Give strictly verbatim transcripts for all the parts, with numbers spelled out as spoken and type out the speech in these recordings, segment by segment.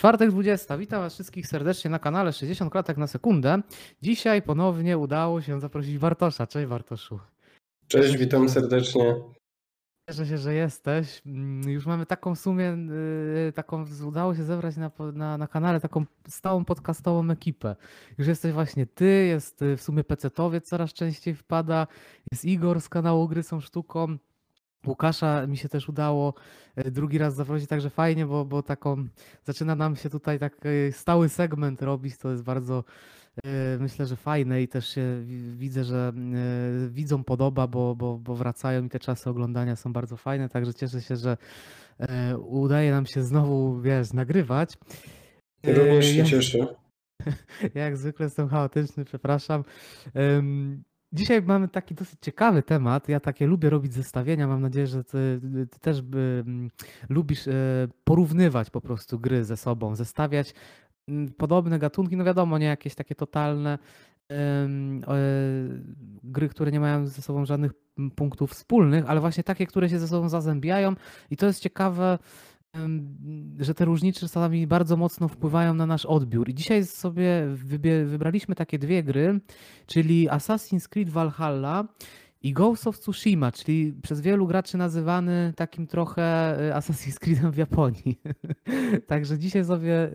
Czwartek dwudziesta. Witam was wszystkich serdecznie na kanale sześćdziesiąt klatek na sekundę. Dzisiaj ponownie udało się zaprosić Bartosza. Cześć Bartoszu. Cześć, witam serdecznie. Cieszę się, że jesteś. Już mamy taką sumie, taką udało się zebrać na, na, na kanale taką stałą podcastową ekipę. Już jesteś właśnie ty, jest w sumie pecetowiec coraz częściej wpada, jest Igor z kanału Gry są sztuką. Łukasza mi się też udało drugi raz zaprosić, także fajnie, bo, bo taką zaczyna nam się tutaj tak stały segment robić, to jest bardzo myślę, że fajne i też się widzę, że widzom podoba, bo, bo, bo wracają i te czasy oglądania są bardzo fajne, także cieszę się, że udaje nam się znowu, wiesz, nagrywać. Również się cieszę. Jak zwykle jestem chaotyczny, przepraszam. Dzisiaj mamy taki dosyć ciekawy temat. Ja takie lubię robić zestawienia. Mam nadzieję, że ty, ty też by, lubisz porównywać po prostu gry ze sobą, zestawiać podobne gatunki. No wiadomo, nie jakieś takie totalne um, gry, które nie mają ze sobą żadnych punktów wspólnych, ale właśnie takie, które się ze sobą zazębiają. I to jest ciekawe, że te różnice czasami bardzo mocno wpływają na nasz odbiór. I dzisiaj sobie wybraliśmy takie dwie gry, czyli Assassin's Creed Valhalla i Ghost of Tsushima, czyli przez wielu graczy nazywany takim trochę Assassin's Creedem w Japonii. Także dzisiaj sobie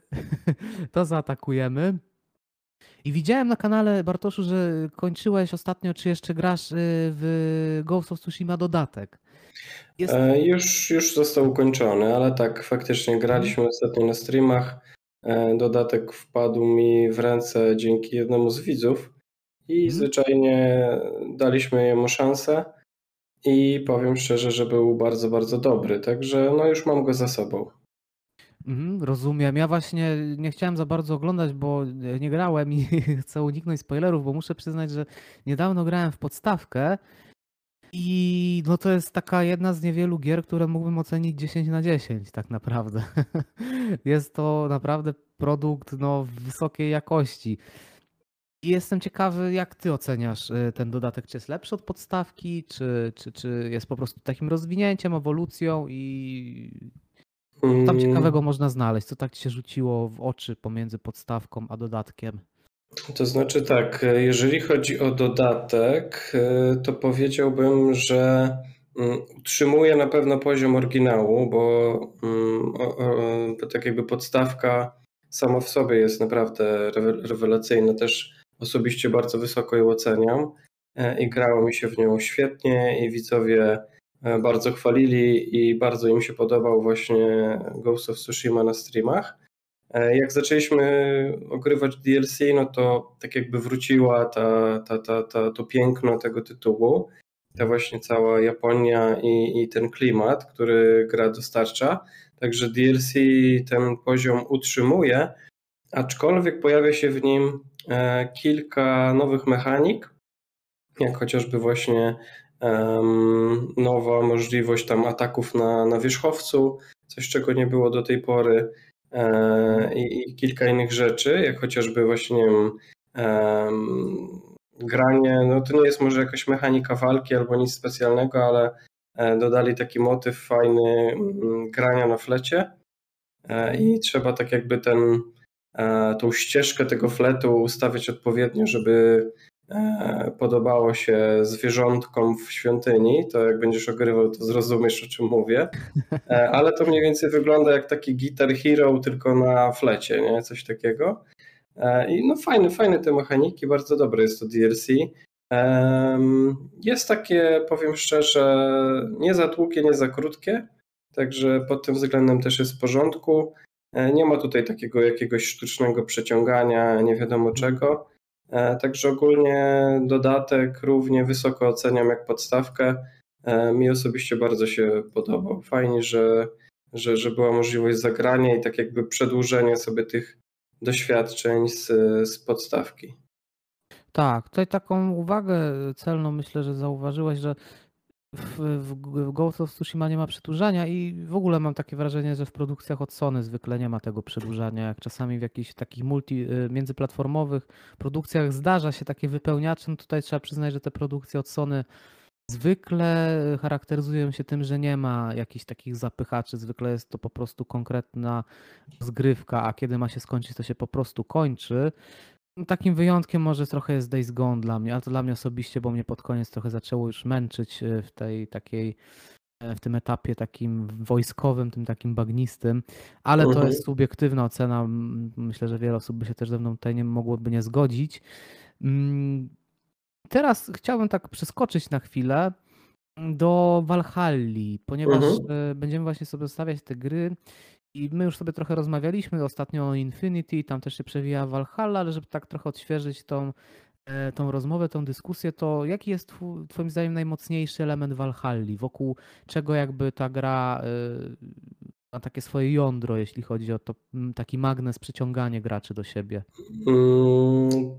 to zaatakujemy. I widziałem na kanale, Bartoszu, że kończyłeś ostatnio, czy jeszcze grasz w Ghost of Tsushima dodatek. Jest... Już, już został ukończony, ale tak faktycznie graliśmy ostatnio na streamach. Dodatek wpadł mi w ręce dzięki jednemu z widzów i hmm. zwyczajnie daliśmy jemu szansę i powiem szczerze, że był bardzo, bardzo dobry, także no już mam go za sobą. Mhm, rozumiem. Ja właśnie nie chciałem za bardzo oglądać, bo nie grałem i chcę uniknąć spoilerów, bo muszę przyznać, że niedawno grałem w podstawkę i no to jest taka jedna z niewielu gier, które mógłbym ocenić dziesięć na dziesięć tak naprawdę. Jest to naprawdę produkt no, wysokiej jakości. I jestem ciekawy, jak ty oceniasz ten dodatek, czy jest lepszy od podstawki, czy, czy, czy jest po prostu takim rozwinięciem, ewolucją i... Co tam ciekawego można znaleźć? Co tak ci się rzuciło w oczy pomiędzy podstawką a dodatkiem? To znaczy tak, jeżeli chodzi o dodatek, to powiedziałbym, że utrzymuje na pewno poziom oryginału, bo tak jakby podstawka sama w sobie jest naprawdę rewelacyjna, też osobiście bardzo wysoko ją oceniam i grało mi się w nią świetnie i widzowie bardzo chwalili i bardzo im się podobał właśnie Ghost of Tsushima na streamach. Jak zaczęliśmy ogrywać D L C, no to tak jakby wróciła ta, ta, ta, ta, to piękno tego tytułu, ta właśnie cała Japonia i, i ten klimat, który gra dostarcza. Także D L C ten poziom utrzymuje, aczkolwiek pojawia się w nim kilka nowych mechanik, jak chociażby właśnie nowa możliwość tam ataków na, na wierzchowcu, coś czego nie było do tej pory e, i kilka innych rzeczy, jak chociażby właśnie nie wiem, e, granie, no to nie jest może jakaś mechanika walki albo nic specjalnego, ale dodali taki motyw fajny grania na flecie e, i trzeba tak jakby ten, e, tą ścieżkę tego fletu ustawiać odpowiednio, żeby podobało się zwierzątkom w świątyni, to jak będziesz ogrywał, to zrozumiesz, o czym mówię, ale to mniej więcej wygląda jak taki Guitar Hero, tylko na flecie, nie? Coś takiego. I no fajne, fajne te mechaniki, bardzo dobre jest to D L C. Jest takie, powiem szczerze, nie za długie, nie za krótkie, także pod tym względem też jest w porządku. Nie ma tutaj takiego jakiegoś sztucznego przeciągania, nie wiadomo czego. Także ogólnie dodatek równie wysoko oceniam jak podstawkę. Mi osobiście bardzo się podobał. Fajnie, że, że, że była możliwość zagrania i tak jakby przedłużenia sobie tych doświadczeń z, z podstawki. Tak, tutaj taką uwagę celną myślę, że zauważyłeś, że w, w Ghost of Tsushima nie ma przedłużania i w ogóle mam takie wrażenie, że w produkcjach od Sony zwykle nie ma tego przedłużania, jak czasami w jakichś takich multi, międzyplatformowych produkcjach zdarza się takie wypełniacze, no tutaj trzeba przyznać, że te produkcje od Sony Zwykle charakteryzują się tym, że nie ma jakichś takich zapychaczy, zwykle jest to po prostu konkretna rozgrywka, a kiedy ma się skończyć, to się po prostu kończy. Takim wyjątkiem może trochę jest Days Gone dla mnie, ale to dla mnie osobiście, bo mnie pod koniec trochę zaczęło już męczyć w tej takiej, w tym etapie takim wojskowym, tym takim bagnistym, ale to mhm. jest subiektywna ocena, myślę, że wiele osób by się też ze mną tutaj nie mogłoby nie zgodzić. Teraz chciałbym tak przeskoczyć na chwilę do Valhalli, ponieważ mhm. będziemy właśnie sobie zostawiać te gry i my już sobie trochę rozmawialiśmy ostatnio o Infinity, tam też się przewija Valhalla, ale żeby tak trochę odświeżyć tą, tą rozmowę, tą dyskusję, to jaki jest tw- twoim zdaniem najmocniejszy element Valhalli, wokół czego jakby ta gra yy, ma takie swoje jądro, jeśli chodzi o to, taki magnes, przyciąganie graczy do siebie?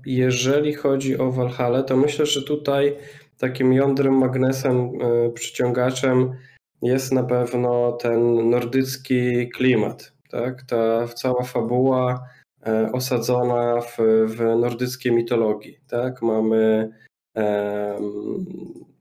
Jeżeli chodzi o Valhallę, to myślę, że tutaj takim jądrem, magnesem, przyciągaczem jest na pewno ten nordycki klimat, tak? Ta cała fabuła osadzona w, w nordyckiej mitologii, tak? Mamy e,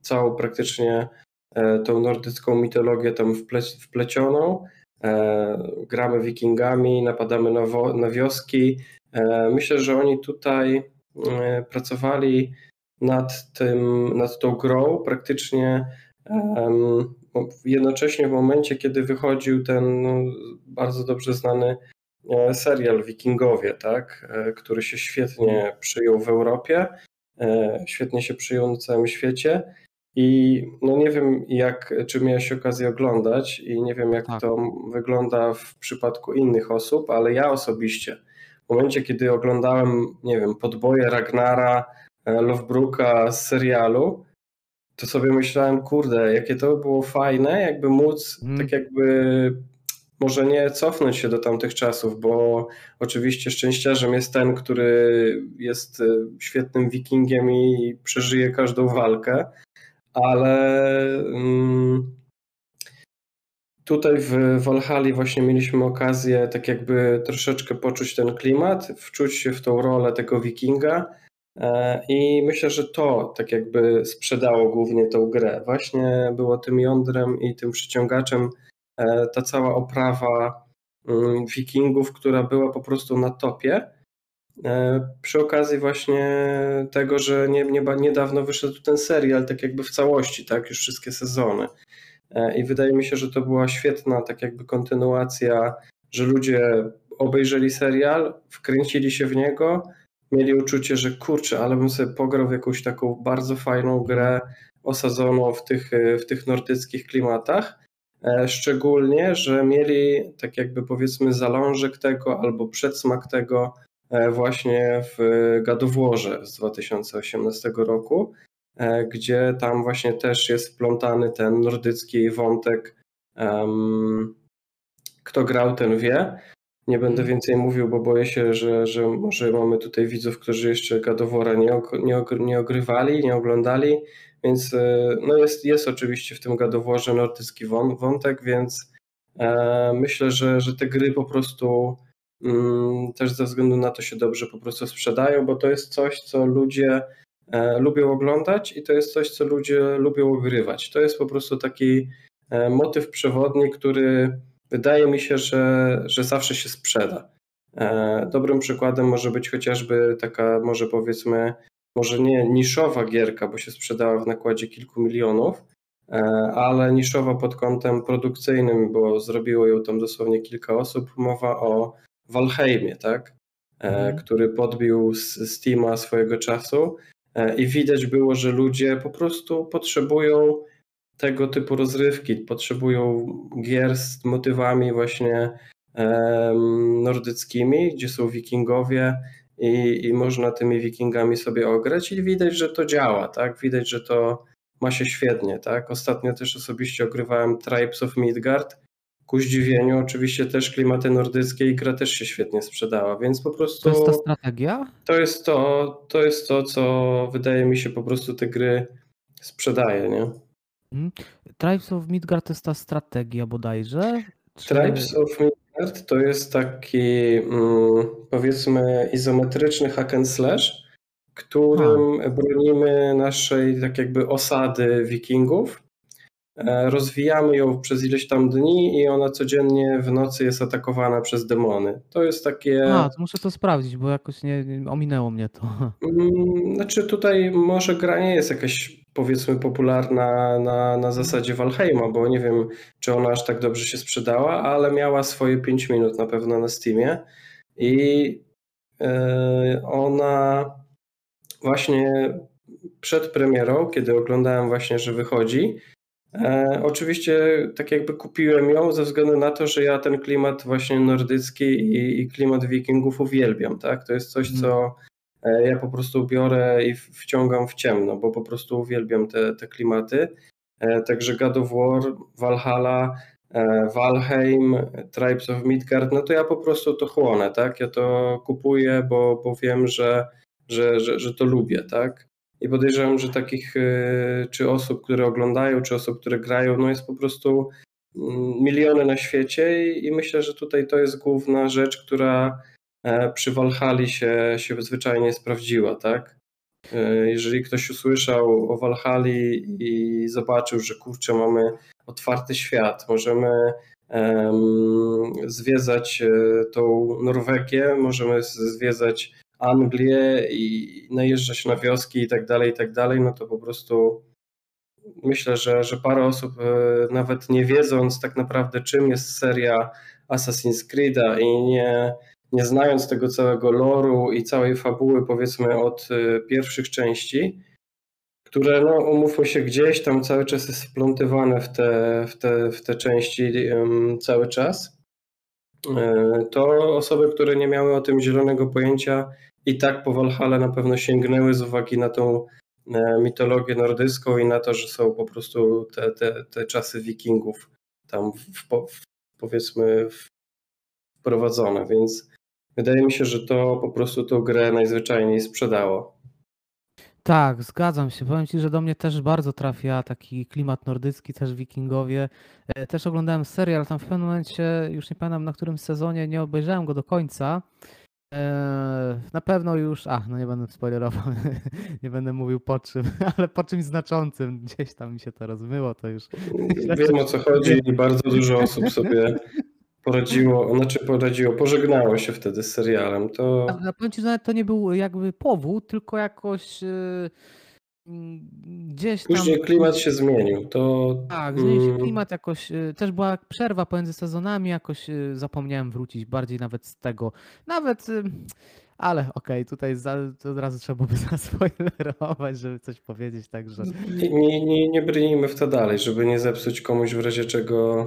całą praktycznie e, tą nordycką mitologię tam wple, wplecioną, e, gramy wikingami, napadamy na, wo, na wioski. E, myślę, że oni tutaj e, pracowali nad tym, nad tą grą praktycznie e, jednocześnie w momencie, kiedy wychodził ten no, bardzo dobrze znany serial Wikingowie, tak, który się świetnie przyjął w Europie, świetnie się przyjął na całym świecie i no nie wiem, jak, czy miałeś okazję oglądać i nie wiem, jak tak. to wygląda w przypadku innych osób, ale ja osobiście w momencie, kiedy oglądałem, nie wiem, podboje Ragnara Lothbroka z serialu, to sobie myślałem, kurde, jakie to było fajne, jakby móc hmm. tak jakby... Może nie cofnąć się do tamtych czasów, bo oczywiście szczęściarzem jest ten, który jest świetnym wikingiem i przeżyje każdą walkę, ale tutaj w Valhalli właśnie mieliśmy okazję tak jakby troszeczkę poczuć ten klimat, wczuć się w tą rolę tego wikinga i myślę, że to tak jakby sprzedało głównie tą grę. Właśnie było tym jądrem i tym przyciągaczem ta cała oprawa wikingów, która była po prostu na topie. Przy okazji właśnie tego, że nie, nie, niedawno wyszedł ten serial tak jakby w całości, tak, już wszystkie sezony. I wydaje mi się, że to była świetna tak jakby kontynuacja, że ludzie obejrzeli serial, wkręcili się w niego, mieli uczucie, że kurczę, ale bym sobie pograł w jakąś taką bardzo fajną grę osadzoną w tych, w tych nordyckich klimatach. Szczególnie, że mieli tak jakby powiedzmy zalążek tego albo przedsmak tego właśnie w God of Warze z dwa tysiące osiemnastego roku, gdzie tam właśnie też jest wplątany ten nordycki wątek. Kto grał, ten wie. Nie będę więcej mówił, bo boję się, że, że może mamy tutaj widzów, którzy jeszcze God of War'a nie, og- nie, og- nie ogrywali, nie oglądali, więc no jest, jest oczywiście w tym God of War'ze nordycki wą- wątek, więc e, myślę, że, że te gry po prostu mm, też ze względu na to się dobrze po prostu sprzedają, bo to jest coś, co ludzie e, lubią oglądać i to jest coś, co ludzie lubią ogrywać. To jest po prostu taki e, motyw przewodni, który wydaje mi się, że, że zawsze się sprzeda. E, dobrym przykładem może być chociażby taka, może powiedzmy, może nie niszowa gierka, bo się sprzedała w nakładzie kilku milionów, e, ale niszowa pod kątem produkcyjnym, bo zrobiło ją tam dosłownie kilka osób. Mowa o Valheimie, tak? E, mm. który podbił z Steama swojego czasu e, i widać było, że ludzie po prostu potrzebują tego typu rozrywki, potrzebują gier z motywami właśnie e, nordyckimi, gdzie są wikingowie i, i można tymi wikingami sobie ograć i widać, że to działa, tak? Widać, że to ma się świetnie, tak? Ostatnio też osobiście ogrywałem Tribes of Midgard, ku zdziwieniu oczywiście też klimaty nordyckie i gra też się świetnie sprzedała, więc po prostu... To jest ta strategia? To jest to, to jest to, co wydaje mi się po prostu te gry sprzedaje, nie? Tribes of Midgard to jest ta strategia bodajże? Czy... Tribes of Midgard to jest taki mm, powiedzmy izometryczny hack and slash, którym hmm. bronimy naszej tak jakby osady Wikingów. Rozwijamy ją przez ileś tam dni i ona codziennie w nocy jest atakowana przez demony. To jest takie... A, to muszę to sprawdzić, bo jakoś nie, ominęło mnie to. Znaczy tutaj może gra nie jest jakaś, powiedzmy, popularna na, na zasadzie Valheima, bo nie wiem, czy ona aż tak dobrze się sprzedała, ale miała swoje pięć minut na pewno na Steamie i yy, ona właśnie przed premierą, kiedy oglądałem właśnie, że wychodzi, E, oczywiście tak jakby kupiłem ją ze względu na to, że ja ten klimat właśnie nordycki i, i klimat Wikingów uwielbiam, tak? To jest coś, co e, ja po prostu biorę i wciągam w ciemno, bo po prostu uwielbiam te, te klimaty. E, także God of War, Valhalla, e, Valheim, Tribes of Midgard, no to ja po prostu to chłonę, tak? Ja to kupuję, bo, bo wiem, że, że, że, że to lubię, tak? I podejrzewam, że takich czy osób, które oglądają, czy osób, które grają, no jest po prostu miliony na świecie i, i myślę, że tutaj to jest główna rzecz, która przy Valhalli się, się zwyczajnie sprawdziła, tak? Jeżeli ktoś usłyszał o Valhalli i zobaczył, że kurczę, mamy otwarty świat, możemy um, zwiedzać tą Norwegię, możemy zwiedzać Anglię i najeżdżać na wioski i tak dalej, i tak dalej, no to po prostu myślę, że, że parę osób nawet nie wiedząc tak naprawdę czym jest seria Assassin's Creed'a i nie, nie znając tego całego loru i całej fabuły, powiedzmy od pierwszych części, które no umówmy się gdzieś tam cały czas jest wplątywane w te, w te, w te części um, cały czas, to osoby, które nie miały o tym zielonego pojęcia i tak po Valhalle na pewno sięgnęły z uwagi na tą mitologię nordycką i na to, że są po prostu te, te, te czasy Wikingów tam w, w, powiedzmy wprowadzone, więc wydaje mi się, że to po prostu tą grę najzwyczajniej sprzedało. Tak, zgadzam się. Powiem Ci, że do mnie też bardzo trafia taki klimat nordycki, też Wikingowie. Też oglądałem serial, tam w pewnym momencie, już nie pamiętam na którym sezonie, nie obejrzałem go do końca. Na pewno już, a no nie będę spoilerował, nie będę mówił po czym, ale po czymś znaczącym, gdzieś tam mi się to rozmyło, to już. Wiem o co chodzi i bardzo dużo osób sobie poradziło, znaczy poradziło, pożegnało się wtedy z serialem. To... Na pewno nawet to nie był jakby powód, tylko jakoś yy, gdzieś tam... Później klimat się zmienił. To... Tak, zmienił się klimat jakoś, yy, też była przerwa pomiędzy sezonami, jakoś yy, zapomniałem wrócić bardziej nawet z tego. Nawet... Yy, ale okej, okay, tutaj za, od razu trzeba by zaspoilerować, żeby coś powiedzieć, także... Nie, nie, nie brnijmy w to dalej, żeby nie zepsuć komuś w razie czego...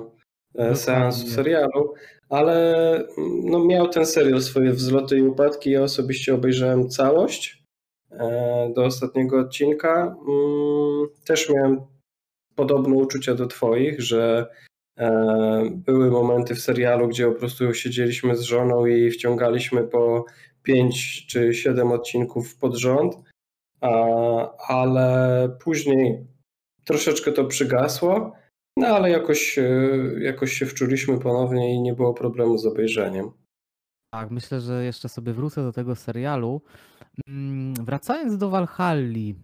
seansu serialu, ale no miał ten serial swoje wzloty i upadki. Ja osobiście obejrzałem całość do ostatniego odcinka. Też miałem podobne uczucia do twoich, że były momenty w serialu, gdzie po prostu siedzieliśmy z żoną i wciągaliśmy po pięć czy siedem odcinków pod rząd, ale później troszeczkę to przygasło. No ale jakoś, jakoś się wczuliśmy ponownie i nie było problemu z obejrzeniem. Tak, myślę, że jeszcze sobie wrócę do tego serialu. Wracając do Valhalli,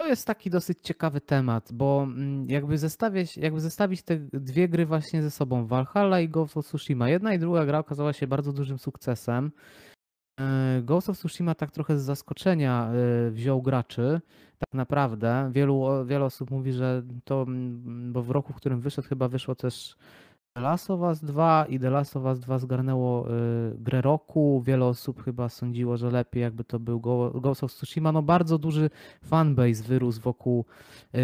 to jest taki dosyć ciekawy temat, bo jakby zestawić, jakby zestawić te dwie gry właśnie ze sobą, Valhalla i Ghost of Tsushima. Jedna i druga gra okazała się bardzo dużym sukcesem. Ghost of Tsushima tak trochę z zaskoczenia wziął graczy, tak naprawdę. Wielu, wiele osób mówi, że to, bo w roku, w którym wyszedł, chyba wyszło też The Last of Us dwa i The Last of Us dwa zgarnęło grę roku. Wiele osób chyba sądziło, że lepiej jakby to był Ghost of Tsushima. No bardzo duży fanbase wyrósł wokół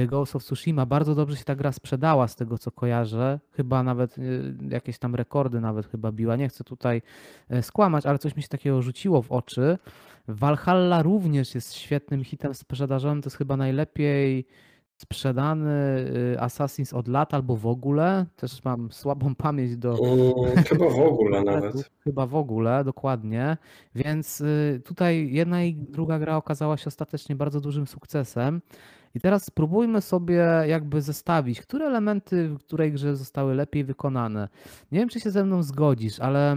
Ghost of Tsushima. Bardzo dobrze się ta gra sprzedała z tego, co kojarzę. Chyba nawet jakieś tam rekordy nawet chyba biła. Nie chcę tutaj skłamać, ale coś mi się takiego rzuciło w oczy. Valhalla również jest świetnym hitem sprzedażowym. To jest chyba najlepiej sprzedany Assassins od lat albo w ogóle. Też mam słabą pamięć do... Chyba w ogóle nawet. Chyba w ogóle, dokładnie. Więc tutaj jedna i druga gra okazała się ostatecznie bardzo dużym sukcesem. I teraz spróbujmy sobie jakby zestawić, które elementy w której grze zostały lepiej wykonane. Nie wiem, czy się ze mną zgodzisz, ale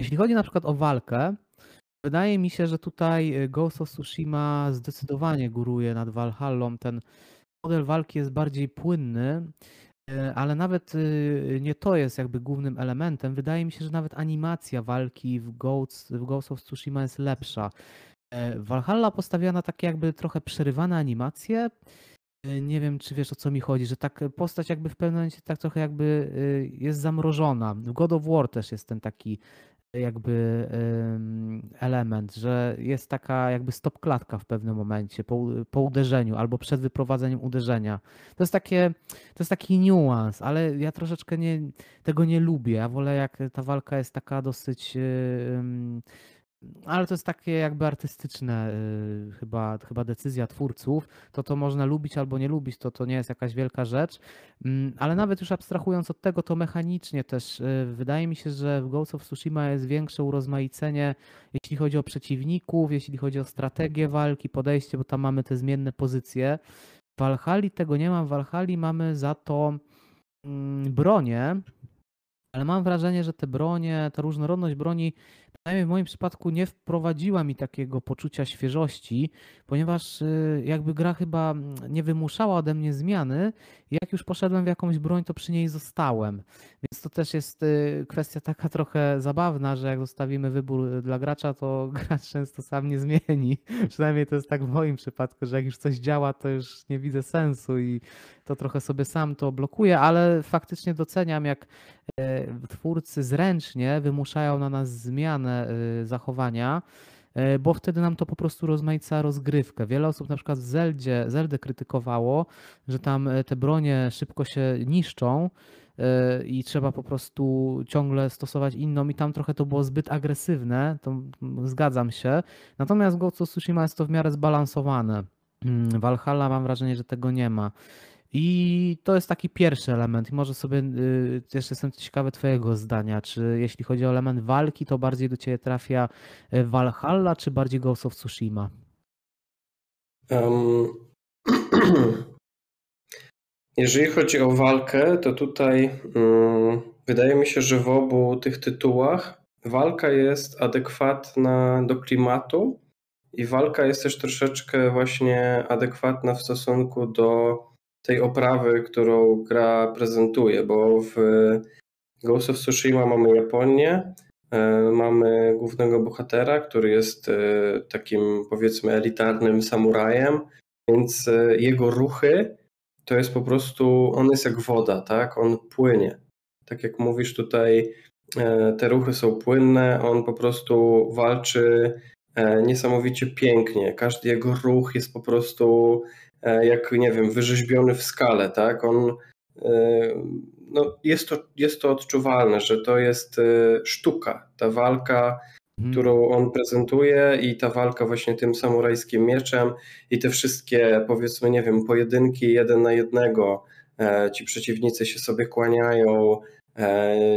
jeśli chodzi na przykład o walkę, Wydaje mi się, że tutaj Ghost of Tsushima zdecydowanie góruje nad Valhallą. Ten model walki jest bardziej płynny, ale nawet nie to jest jakby głównym elementem. Wydaje mi się, że nawet animacja walki w Ghost, w Ghost of Tsushima jest lepsza. Valhalla postawiła na takie jakby trochę przerywane animacje. Nie wiem, czy wiesz, o co mi chodzi, że tak postać jakby w pewnym momencie tak trochę jakby jest zamrożona. W God of War też jest ten taki jakby element, że jest taka jakby stop klatka w pewnym momencie po, po uderzeniu albo przed wyprowadzeniem uderzenia. To jest takie, to jest taki niuans, ale ja troszeczkę nie, tego nie lubię. Ja wolę, jak ta walka jest taka dosyć, ale to jest takie jakby artystyczne chyba, chyba decyzja twórców. To to można lubić albo nie lubić, to to nie jest jakaś wielka rzecz. Ale nawet już abstrahując od tego, to mechanicznie też wydaje mi się, że w Ghost of Tsushima jest większe urozmaicenie, jeśli chodzi o przeciwników, jeśli chodzi o strategię walki, podejście, bo tam mamy te zmienne pozycje. W Valhalli tego nie mam. W Valhalli mamy za to bronie, ale mam wrażenie, że te bronie, ta różnorodność broni, przynajmniej w moim przypadku, nie wprowadziła mi takiego poczucia świeżości, ponieważ jakby gra chyba nie wymuszała ode mnie zmiany. Jak już poszedłem w jakąś broń, to przy niej zostałem. Więc to też jest kwestia taka trochę zabawna, że jak zostawimy wybór dla gracza, to gracz często sam nie zmieni. Przynajmniej to jest tak w moim przypadku, że jak już coś działa, to już nie widzę sensu i to trochę sobie sam to blokuje, ale faktycznie doceniam, jak twórcy zręcznie wymuszają na nas zmianę zachowania, bo wtedy nam to po prostu rozmaica rozgrywkę. Wiele osób na przykład w Zeldzie, Zeldę krytykowało, że tam te bronie szybko się niszczą i trzeba po prostu ciągle stosować inną i tam trochę to było zbyt agresywne, to zgadzam się. Natomiast Ghost of Tsushima jest to w miarę zbalansowane. Valhalla mam wrażenie, że tego nie ma. I to jest taki pierwszy element. I może sobie też jestem ciekawy twojego zdania, czy jeśli chodzi o element walki, to bardziej do ciebie trafia Valhalla, czy bardziej Ghost of Tsushima? Um, jeżeli chodzi o walkę, to tutaj um, wydaje mi się, że w obu tych tytułach walka jest adekwatna do klimatu i walka jest też troszeczkę właśnie adekwatna w stosunku do tej oprawy, którą gra prezentuje, bo w Ghost of Tsushima mamy Japonię, mamy głównego bohatera, który jest takim, powiedzmy, elitarnym samurajem, więc jego ruchy to jest po prostu, on jest jak woda, tak? On płynie. Tak jak mówisz tutaj, te ruchy są płynne, on po prostu walczy niesamowicie pięknie. Każdy jego ruch jest po prostu jak, nie wiem, wyrzeźbiony w skale, tak? On, no, jest to, jest to odczuwalne, że to jest sztuka, ta walka, hmm. którą on prezentuje i ta walka właśnie tym samurajskim mieczem i te wszystkie, powiedzmy, nie wiem, pojedynki jeden na jednego, ci przeciwnicy się sobie kłaniają,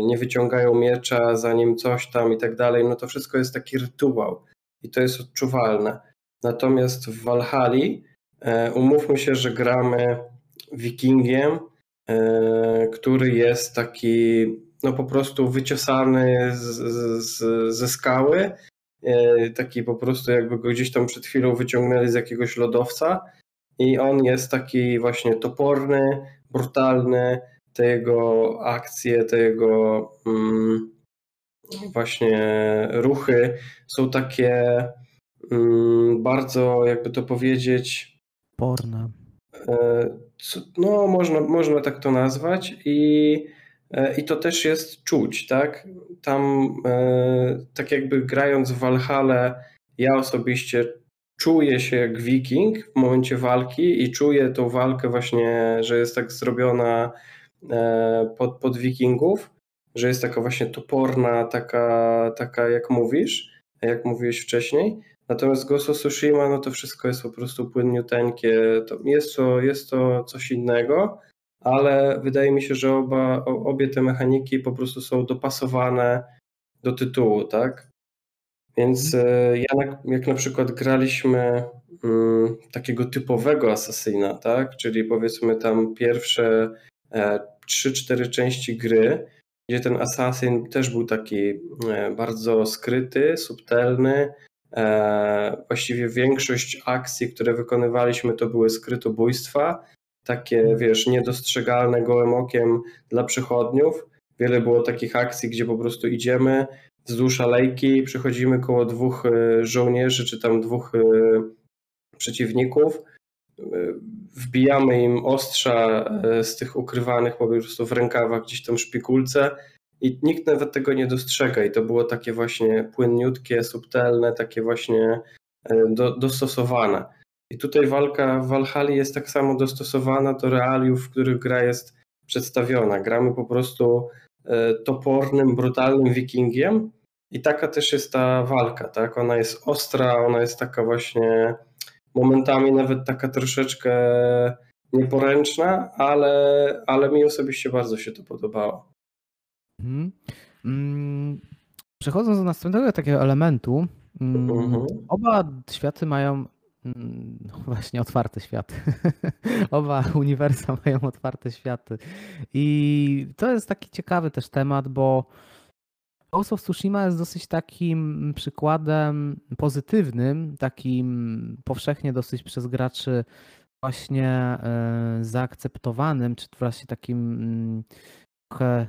nie wyciągają miecza, zanim coś tam i tak dalej, no to wszystko jest taki rytuał i to jest odczuwalne. Natomiast w Valhalli umówmy się, że gramy wikingiem, który jest taki, no, po prostu wyciosany z, z, ze skały, taki po prostu jakby go gdzieś tam przed chwilą wyciągnęli z jakiegoś lodowca i on jest taki właśnie toporny, brutalny, te jego akcje, te jego mm, właśnie ruchy są takie mm, bardzo, jakby to powiedzieć, porno. No, można, można tak to nazwać i, i to też jest czuć, tak? Tam tak jakby grając w Valhallę, ja osobiście czuję się jak wiking w momencie walki i czuję tą walkę właśnie, że jest tak zrobiona pod, pod wikingów, że jest taka właśnie toporna, taka, taka jak mówisz, jak mówiłeś wcześniej. Natomiast Ghost of Tsushima, no to wszystko jest po prostu płynniuteńkie, to jest, to, jest to coś innego, ale wydaje mi się, że oba, obie te mechaniki po prostu są dopasowane do tytułu, tak? Więc ja, jak na przykład graliśmy mm, takiego typowego asasyna, tak? Czyli powiedzmy tam pierwsze trzy cztery części gry, gdzie ten asasyn też był taki e, bardzo skryty, subtelny, E, właściwie większość akcji, które wykonywaliśmy, to były skrytobójstwa, takie, wiesz, niedostrzegalne gołym okiem dla przechodniów. Wiele było takich akcji, gdzie po prostu idziemy wzdłuż alejki i przechodzimy koło dwóch żołnierzy czy tam dwóch przeciwników. Wbijamy im ostrza z tych ukrywanych po prostu w rękawach gdzieś tam szpikulce i nikt nawet tego nie dostrzega i to było takie właśnie płynniutkie, subtelne, takie właśnie do, dostosowane. I tutaj walka w Valhalli jest tak samo dostosowana do realiów, w których gra jest przedstawiona. Gramy po prostu topornym, brutalnym wikingiem i taka też jest ta walka, tak? Ona jest ostra, ona jest taka właśnie momentami nawet taka troszeczkę nieporęczna, ale, ale mi osobiście bardzo się to podobało. Mhm. Przechodząc do następnego takiego elementu, mhm. oba światy mają właśnie otwarte światy. Oba uniwersa mają otwarte światy. I to jest taki ciekawy też temat, bo Ghost of Tsushima jest dosyć takim przykładem pozytywnym, takim powszechnie dosyć przez graczy właśnie zaakceptowanym, czy właśnie takim trochę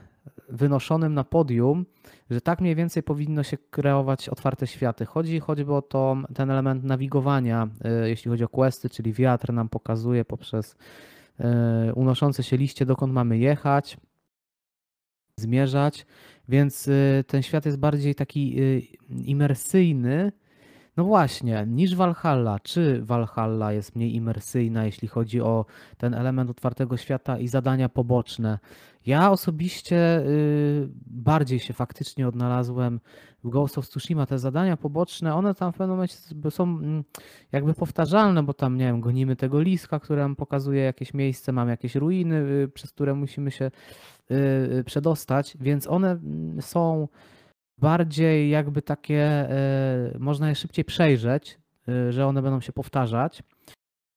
wynoszonym na podium, że tak mniej więcej powinno się kreować otwarte światy. Chodzi choćby o to, ten element nawigowania, jeśli chodzi o questy, czyli wiatr nam pokazuje poprzez unoszące się liście, dokąd mamy jechać, zmierzać, więc ten świat jest bardziej taki imersyjny, no właśnie, niż Valhalla. Czy Valhalla jest mniej imersyjna, jeśli chodzi o ten element otwartego świata i zadania poboczne? Ja osobiście bardziej się faktycznie odnalazłem w Ghost of Tsushima. Te zadania poboczne, one tam w pewnym momencie są jakby powtarzalne, bo tam, nie wiem, gonimy tego liska, który nam pokazuje jakieś miejsce, mamy jakieś ruiny, przez które musimy się przedostać, więc one są bardziej jakby takie, można je szybciej przejrzeć, że one będą się powtarzać.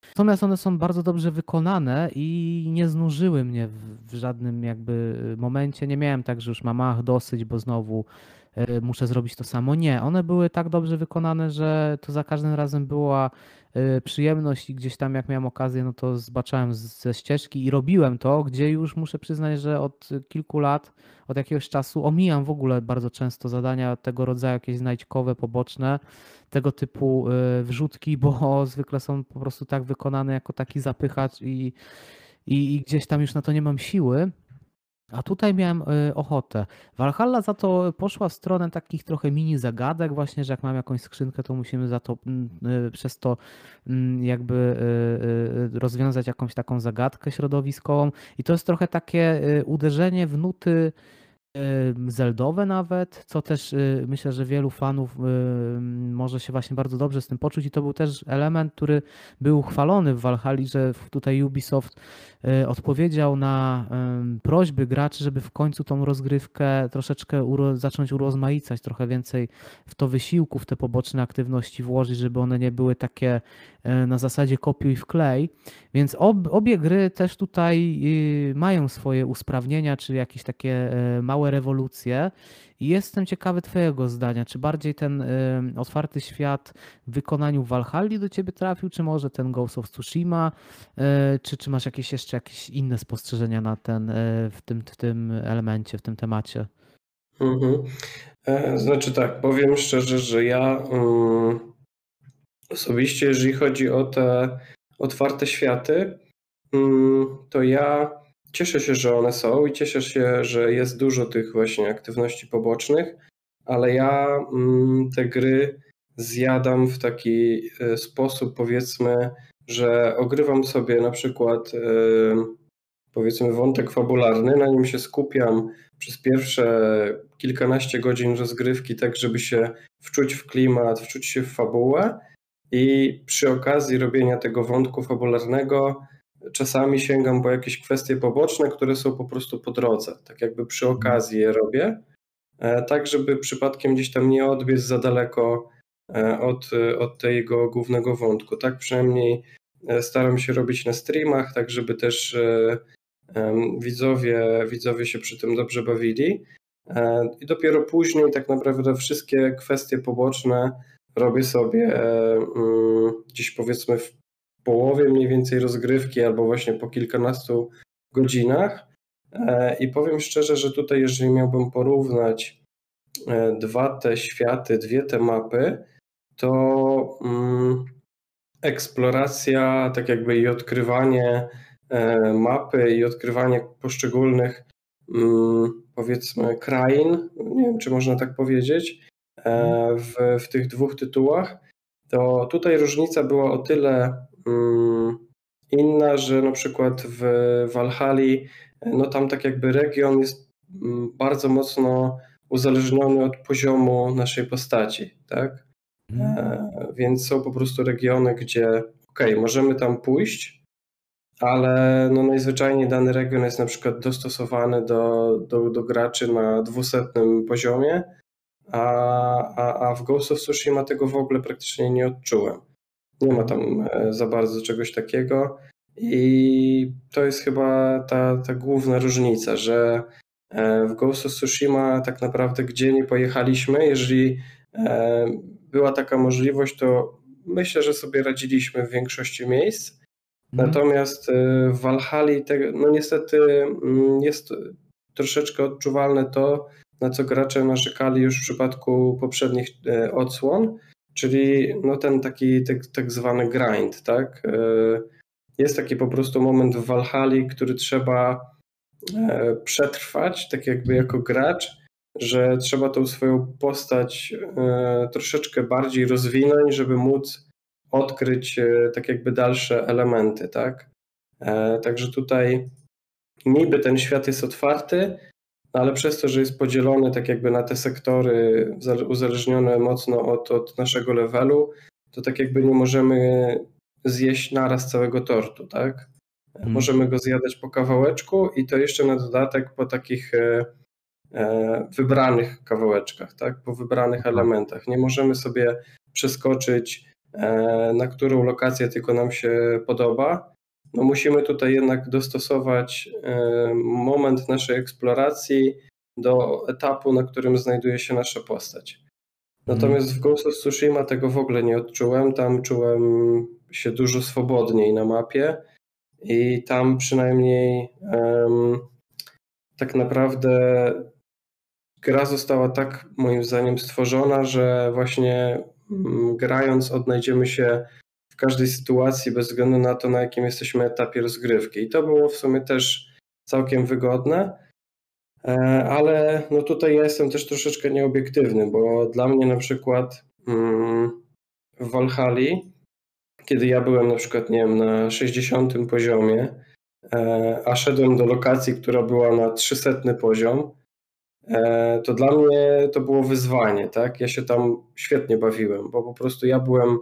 Natomiast one są bardzo dobrze wykonane i nie znużyły mnie w żadnym jakby momencie. Nie miałem tak, że już mam ach, dosyć, bo znowu muszę zrobić to samo. Nie, one były tak dobrze wykonane, że to za każdym razem była przyjemność i gdzieś tam jak miałem okazję, no to zbaczałem ze ścieżki i robiłem to, gdzie już muszę przyznać, że od kilku lat, od jakiegoś czasu omijam w ogóle bardzo często zadania tego rodzaju, jakieś znajdźkowe, poboczne, tego typu wrzutki, bo zwykle są po prostu tak wykonane jako taki zapychacz i, i, i gdzieś tam już na to nie mam siły. A tutaj miałem ochotę. Valhalla za to poszła w stronę takich trochę mini zagadek właśnie, że jak mam jakąś skrzynkę, to musimy za to, przez to jakby rozwiązać jakąś taką zagadkę środowiskową i to jest trochę takie uderzenie w nuty zeldowe nawet, co też myślę, że wielu fanów może się właśnie bardzo dobrze z tym poczuć i to był też element, który był chwalony w Valhalli, że tutaj Ubisoft odpowiedział na prośby graczy, żeby w końcu tą rozgrywkę troszeczkę uro- zacząć urozmaicać, trochę więcej w to wysiłku, w te poboczne aktywności włożyć, żeby one nie były takie na zasadzie kopiuj w klej, więc ob- obie gry też tutaj mają swoje usprawnienia, czy jakieś takie małe rewolucje i jestem ciekawy twojego zdania, czy bardziej ten y, otwarty świat w wykonaniu Valhalli do ciebie trafił, czy może ten Ghost of Tsushima, y, czy, czy masz jakieś jeszcze jakieś inne spostrzeżenia na ten, y, w, tym, w tym elemencie, w tym temacie? Mhm. Znaczy tak, powiem szczerze, że ja mm, osobiście, jeżeli chodzi o te otwarte światy, mm, to ja cieszę się, że one są i cieszę się, że jest dużo tych właśnie aktywności pobocznych, ale ja te gry zjadam w taki sposób, powiedzmy, że ogrywam sobie na przykład powiedzmy wątek fabularny, na nim się skupiam przez pierwsze kilkanaście godzin rozgrywki, tak żeby się wczuć w klimat, wczuć się w fabułę i przy okazji robienia tego wątku fabularnego czasami sięgam po jakieś kwestie poboczne, które są po prostu po drodze. Tak jakby przy okazji je robię, tak żeby przypadkiem gdzieś tam nie odbiec za daleko od, od tego głównego wątku. Tak przynajmniej staram się robić na streamach, tak żeby też widzowie, widzowie się przy tym dobrze bawili. I dopiero później tak naprawdę wszystkie kwestie poboczne robię sobie mm, gdzieś powiedzmy w połowie mniej więcej rozgrywki albo właśnie po kilkunastu godzinach e, i powiem szczerze, że tutaj jeżeli miałbym porównać e, dwa te światy, dwie te mapy, to mm, eksploracja tak jakby i odkrywanie e, mapy i odkrywanie poszczególnych mm, powiedzmy krain, nie wiem czy można tak powiedzieć, e, w, w tych dwóch tytułach, to tutaj różnica była o tyle inna, że na przykład w Valhalli, no tam tak jakby region jest bardzo mocno uzależniony od poziomu naszej postaci, tak? Mm. E, więc są po prostu regiony, gdzie okej, okay, możemy tam pójść, ale no najzwyczajniej dany region jest na przykład dostosowany do, do, do graczy na dwusetnym poziomie, a, a, a w Ghost of Tsushima tego w ogóle praktycznie nie odczułem. Nie ma tam za bardzo czegoś takiego i to jest chyba ta, ta główna różnica, że w Ghost of Tsushima tak naprawdę gdzie nie pojechaliśmy, jeżeli była taka możliwość, to myślę, że sobie radziliśmy w większości miejsc. Mm. Natomiast w Valhalli no niestety jest troszeczkę odczuwalne to, na co gracze narzekali już w przypadku poprzednich odsłon, czyli no ten taki tak, tak zwany grind, tak? Jest taki po prostu moment w Valhalli, który trzeba przetrwać, tak jakby jako gracz, że trzeba tą swoją postać troszeczkę bardziej rozwinąć, żeby móc odkryć tak jakby dalsze elementy, tak? Także tutaj niby ten świat jest otwarty, ale przez to, że jest podzielony tak jakby na te sektory uzależnione mocno od, od naszego levelu, to tak jakby nie możemy zjeść naraz całego tortu, tak? Mm. Możemy go zjadać po kawałeczku i to jeszcze na dodatek po takich e, wybranych kawałeczkach, tak? Po wybranych elementach. Nie możemy sobie przeskoczyć e, na którą lokację tylko nam się podoba. No musimy tutaj jednak dostosować moment naszej eksploracji do etapu, na którym znajduje się nasza postać. Natomiast w Ghost of Tsushima tego w ogóle nie odczułem. Tam czułem się dużo swobodniej na mapie i tam przynajmniej um, tak naprawdę gra została tak moim zdaniem stworzona, że właśnie um, grając odnajdziemy się w każdej sytuacji, bez względu na to, na jakim jesteśmy etapie rozgrywki. I to było w sumie też całkiem wygodne, ale no tutaj ja jestem też troszeczkę nieobiektywny, bo dla mnie na przykład w Valhalli, kiedy ja byłem na przykład, nie wiem, na sześćdziesiątym poziomie, a szedłem do lokacji, która była na trzysetnym poziom, to dla mnie to było wyzwanie, tak? Ja się tam świetnie bawiłem, bo po prostu ja byłem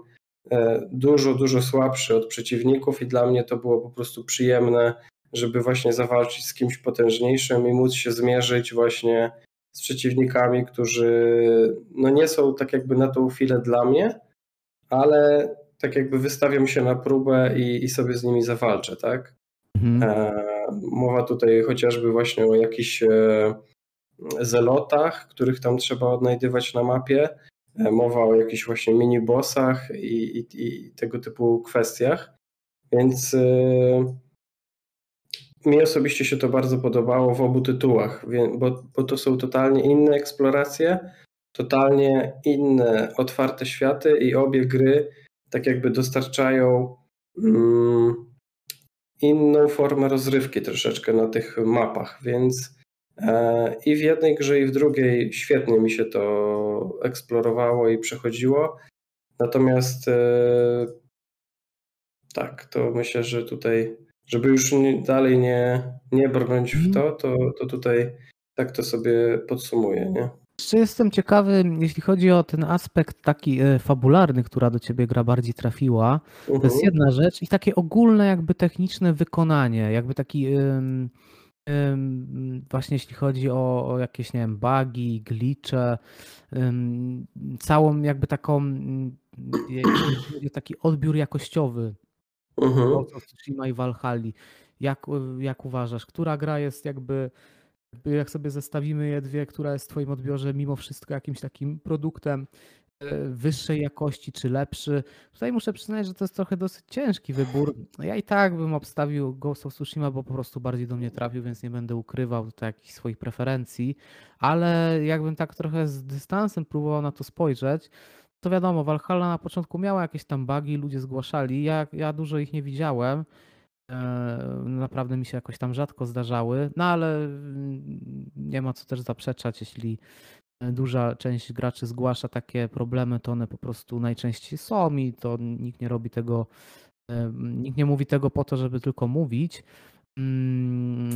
dużo, dużo słabszy od przeciwników i dla mnie to było po prostu przyjemne, żeby właśnie zawalczyć z kimś potężniejszym i móc się zmierzyć właśnie z przeciwnikami, którzy no nie są tak jakby na tą chwilę dla mnie, ale tak jakby wystawiam się na próbę i, i sobie z nimi zawalczę, tak? Mhm. E, mowa tutaj chociażby właśnie o jakichś e, zelotach, których tam trzeba odnajdywać na mapie, mowa o jakichś właśnie mini-bossach i, i, i tego typu kwestiach, więc yy, mi osobiście się to bardzo podobało w obu tytułach, bo, bo to są totalnie inne eksploracje, totalnie inne otwarte światy i obie gry tak jakby dostarczają yy, inną formę rozrywki troszeczkę na tych mapach, więc i w jednej grze i w drugiej świetnie mi się to eksplorowało i przechodziło, natomiast tak, to myślę, że tutaj, żeby już nie, dalej nie, nie brnąć w to, to, to tutaj tak to sobie podsumuję, nie? Jeszcze jestem ciekawy, jeśli chodzi o ten aspekt taki fabularny, która do ciebie gra bardziej trafiła, uh-huh. To jest jedna rzecz i takie ogólne jakby techniczne wykonanie, jakby taki... Yy... właśnie jeśli chodzi o, o jakieś, nie wiem, bugi, glitche, całą jakby taką, taki odbiór jakościowy uh-huh. Tsushima i Valhalli. Jak, jak uważasz, która gra jest jakby, jak sobie zestawimy je dwie, która jest w twoim odbiorze mimo wszystko jakimś takim produktem wyższej jakości czy lepszy. Tutaj muszę przyznać, że to jest trochę dosyć ciężki wybór. Ja i tak bym obstawił Ghost of Tsushima, bo po prostu bardziej do mnie trafił, więc nie będę ukrywał tutaj jakichś swoich preferencji, ale jakbym tak trochę z dystansem próbował na to spojrzeć, to wiadomo, Valhalla na początku miała jakieś tam bugi, ludzie zgłaszali, ja, ja dużo ich nie widziałem. Naprawdę mi się jakoś tam rzadko zdarzały, no ale nie ma co też zaprzeczać, jeśli duża część graczy zgłasza takie problemy, to one po prostu najczęściej są i to nikt nie robi tego, nikt nie mówi tego po to, żeby tylko mówić.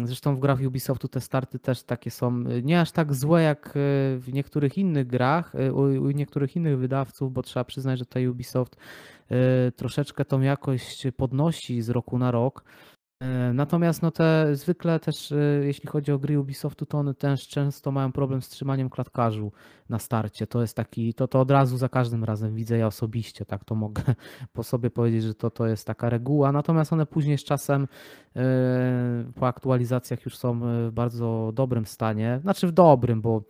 Zresztą w grach Ubisoftu te starty też takie są nie aż tak złe jak w niektórych innych grach, u niektórych innych wydawców, bo trzeba przyznać, że tutaj Ubisoft troszeczkę tą jakość podnosi z roku na rok. Natomiast no te zwykle też, jeśli chodzi o gry Ubisoftu, to one też często mają problem z trzymaniem klatkarzu na starcie. To jest taki, to, to od razu za każdym razem widzę ja osobiście, tak to mogę po sobie powiedzieć, że to, to jest taka reguła. Natomiast one później z czasem po aktualizacjach już są w bardzo dobrym stanie. Znaczy w dobrym, bo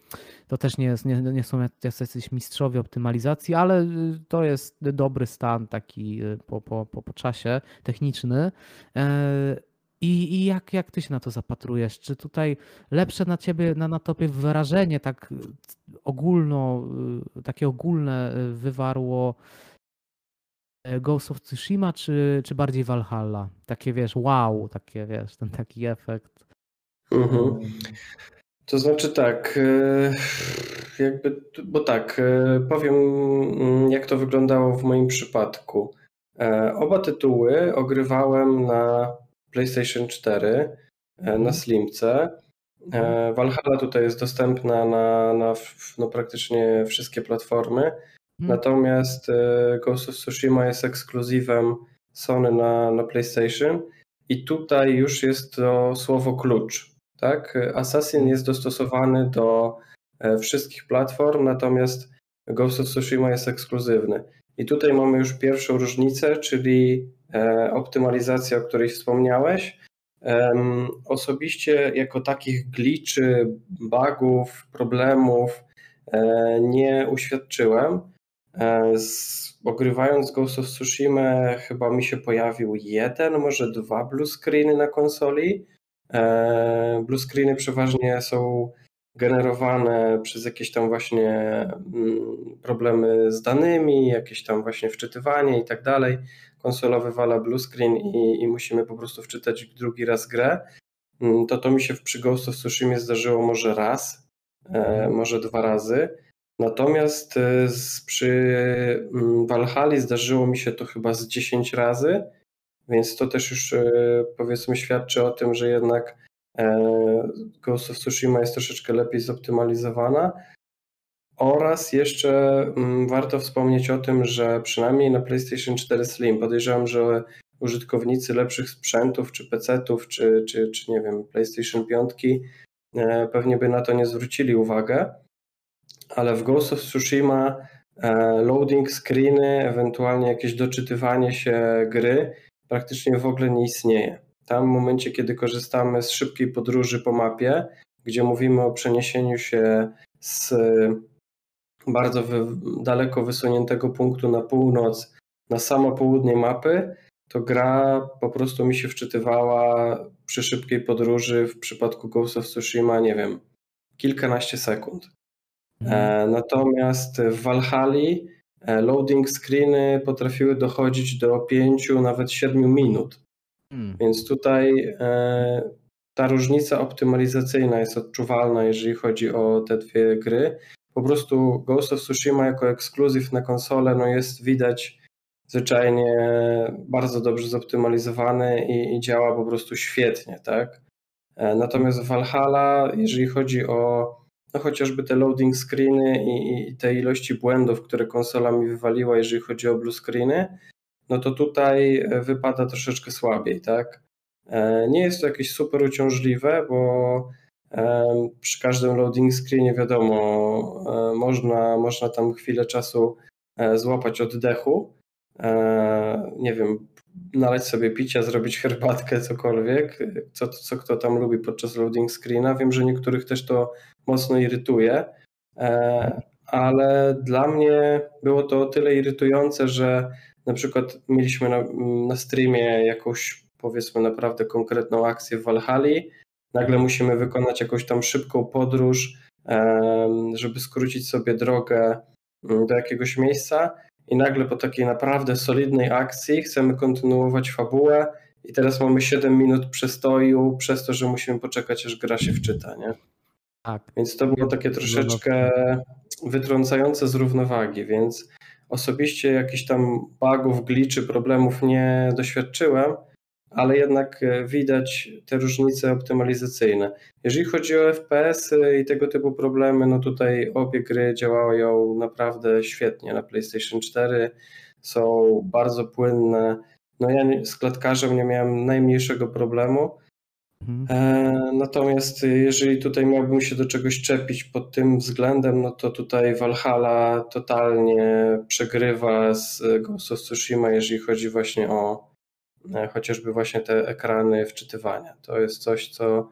to też nie, jest, nie, nie są jacyś mistrzowie optymalizacji, ale to jest dobry stan taki po, po, po, po czasie techniczny. I, i jak, jak ty się na to zapatrujesz? Czy tutaj lepsze na ciebie, na, na tobie wrażenie tak ogólno, takie ogólne wywarło Ghost of Tsushima, czy, czy bardziej Valhalla? Takie wiesz, wow, takie wiesz, ten taki efekt. Uh-huh. To znaczy tak, jakby, bo tak, powiem jak to wyglądało w moim przypadku. Oba tytuły ogrywałem na PlayStation cztery, na Slimce. Valhalla tutaj jest dostępna na, na no praktycznie wszystkie platformy, natomiast Ghost of Tsushima jest ekskluzywem Sony na, na PlayStation i tutaj już jest to słowo klucz. Tak? Assassin jest dostosowany do wszystkich platform, natomiast Ghost of Tsushima jest ekskluzywny. I tutaj mamy już pierwszą różnicę, czyli e, optymalizacja, o której wspomniałeś. E, osobiście jako takich glitchy, bugów, problemów e, nie uświadczyłem. E, z, ogrywając Ghost of Tsushima chyba mi się pojawił jeden, może dwa blue screeny na konsoli. E, blue screeny przeważnie są generowane przez jakieś tam właśnie problemy z danymi, jakieś tam właśnie wczytywanie i tak dalej. Konsola wywala blue screen i, i musimy po prostu wczytać drugi raz grę. To to mi się przy Ghost of Tsushima zdarzyło może raz, e, może dwa razy. Natomiast z, przy Valhalli zdarzyło mi się to chyba z dziesięć razy, więc to też już e, powiedzmy świadczy o tym, że jednak Ghost of Tsushima jest troszeczkę lepiej zoptymalizowana oraz jeszcze warto wspomnieć o tym, że przynajmniej na PlayStation cztery Slim podejrzewam, że użytkownicy lepszych sprzętów czy pecetów czy, czy, czy nie wiem PlayStation pięć pewnie by na to nie zwrócili uwagę, ale w Ghost of Tsushima loading screeny, ewentualnie jakieś doczytywanie się gry praktycznie w ogóle nie istnieje. Tam w momencie, kiedy korzystamy z szybkiej podróży po mapie, gdzie mówimy o przeniesieniu się z bardzo wy- daleko wysuniętego punktu na północ, na samo południe mapy, to gra po prostu mi się wczytywała przy szybkiej podróży w przypadku Ghost of Tsushima, nie wiem, kilkanaście sekund. Mm. Natomiast w Valhalli loading screeny potrafiły dochodzić do pięciu, nawet siedmiu minut. Hmm. Więc tutaj e, ta różnica optymalizacyjna jest odczuwalna, jeżeli chodzi o te dwie gry. Po prostu Ghost of Tsushima jako ekskluzyw na konsolę no jest widać zwyczajnie bardzo dobrze zoptymalizowany i, i działa po prostu świetnie, tak? E, natomiast Valhalla, jeżeli chodzi o no chociażby te loading screeny i, i te ilości błędów, które konsola mi wywaliła, jeżeli chodzi o blue screeny, no to tutaj wypada troszeczkę słabiej, tak? Nie jest to jakieś super uciążliwe, bo przy każdym loading screenie wiadomo, można, można tam chwilę czasu złapać oddechu, nie wiem, nalać sobie picia, zrobić herbatkę, cokolwiek, co, co kto tam lubi podczas loading screena. Wiem, że niektórych też to mocno irytuje, ale dla mnie było to o tyle irytujące, że na przykład mieliśmy na, na streamie jakąś, powiedzmy, naprawdę konkretną akcję w Valhalli, nagle musimy wykonać jakąś tam szybką podróż, żeby skrócić sobie drogę do jakiegoś miejsca i nagle po takiej naprawdę solidnej akcji chcemy kontynuować fabułę i teraz mamy siedem minut przestoju przez to, że musimy poczekać, aż gra się wczyta, nie? Tak. Więc to było takie troszeczkę wytrącające z równowagi, więc osobiście jakichś tam bugów, glitchy, problemów nie doświadczyłem, ale jednak widać te różnice optymalizacyjne. Jeżeli chodzi o F P S-y i tego typu problemy, no tutaj obie gry działają naprawdę świetnie na PlayStation cztery, są bardzo płynne. No ja z klatkarzem nie miałem najmniejszego problemu, mhm. natomiast jeżeli tutaj miałbym się do czegoś czepić pod tym względem, no to tutaj Valhalla totalnie przegrywa z Ghost of Tsushima, jeżeli chodzi właśnie o chociażby właśnie te ekrany wczytywania. To jest coś, co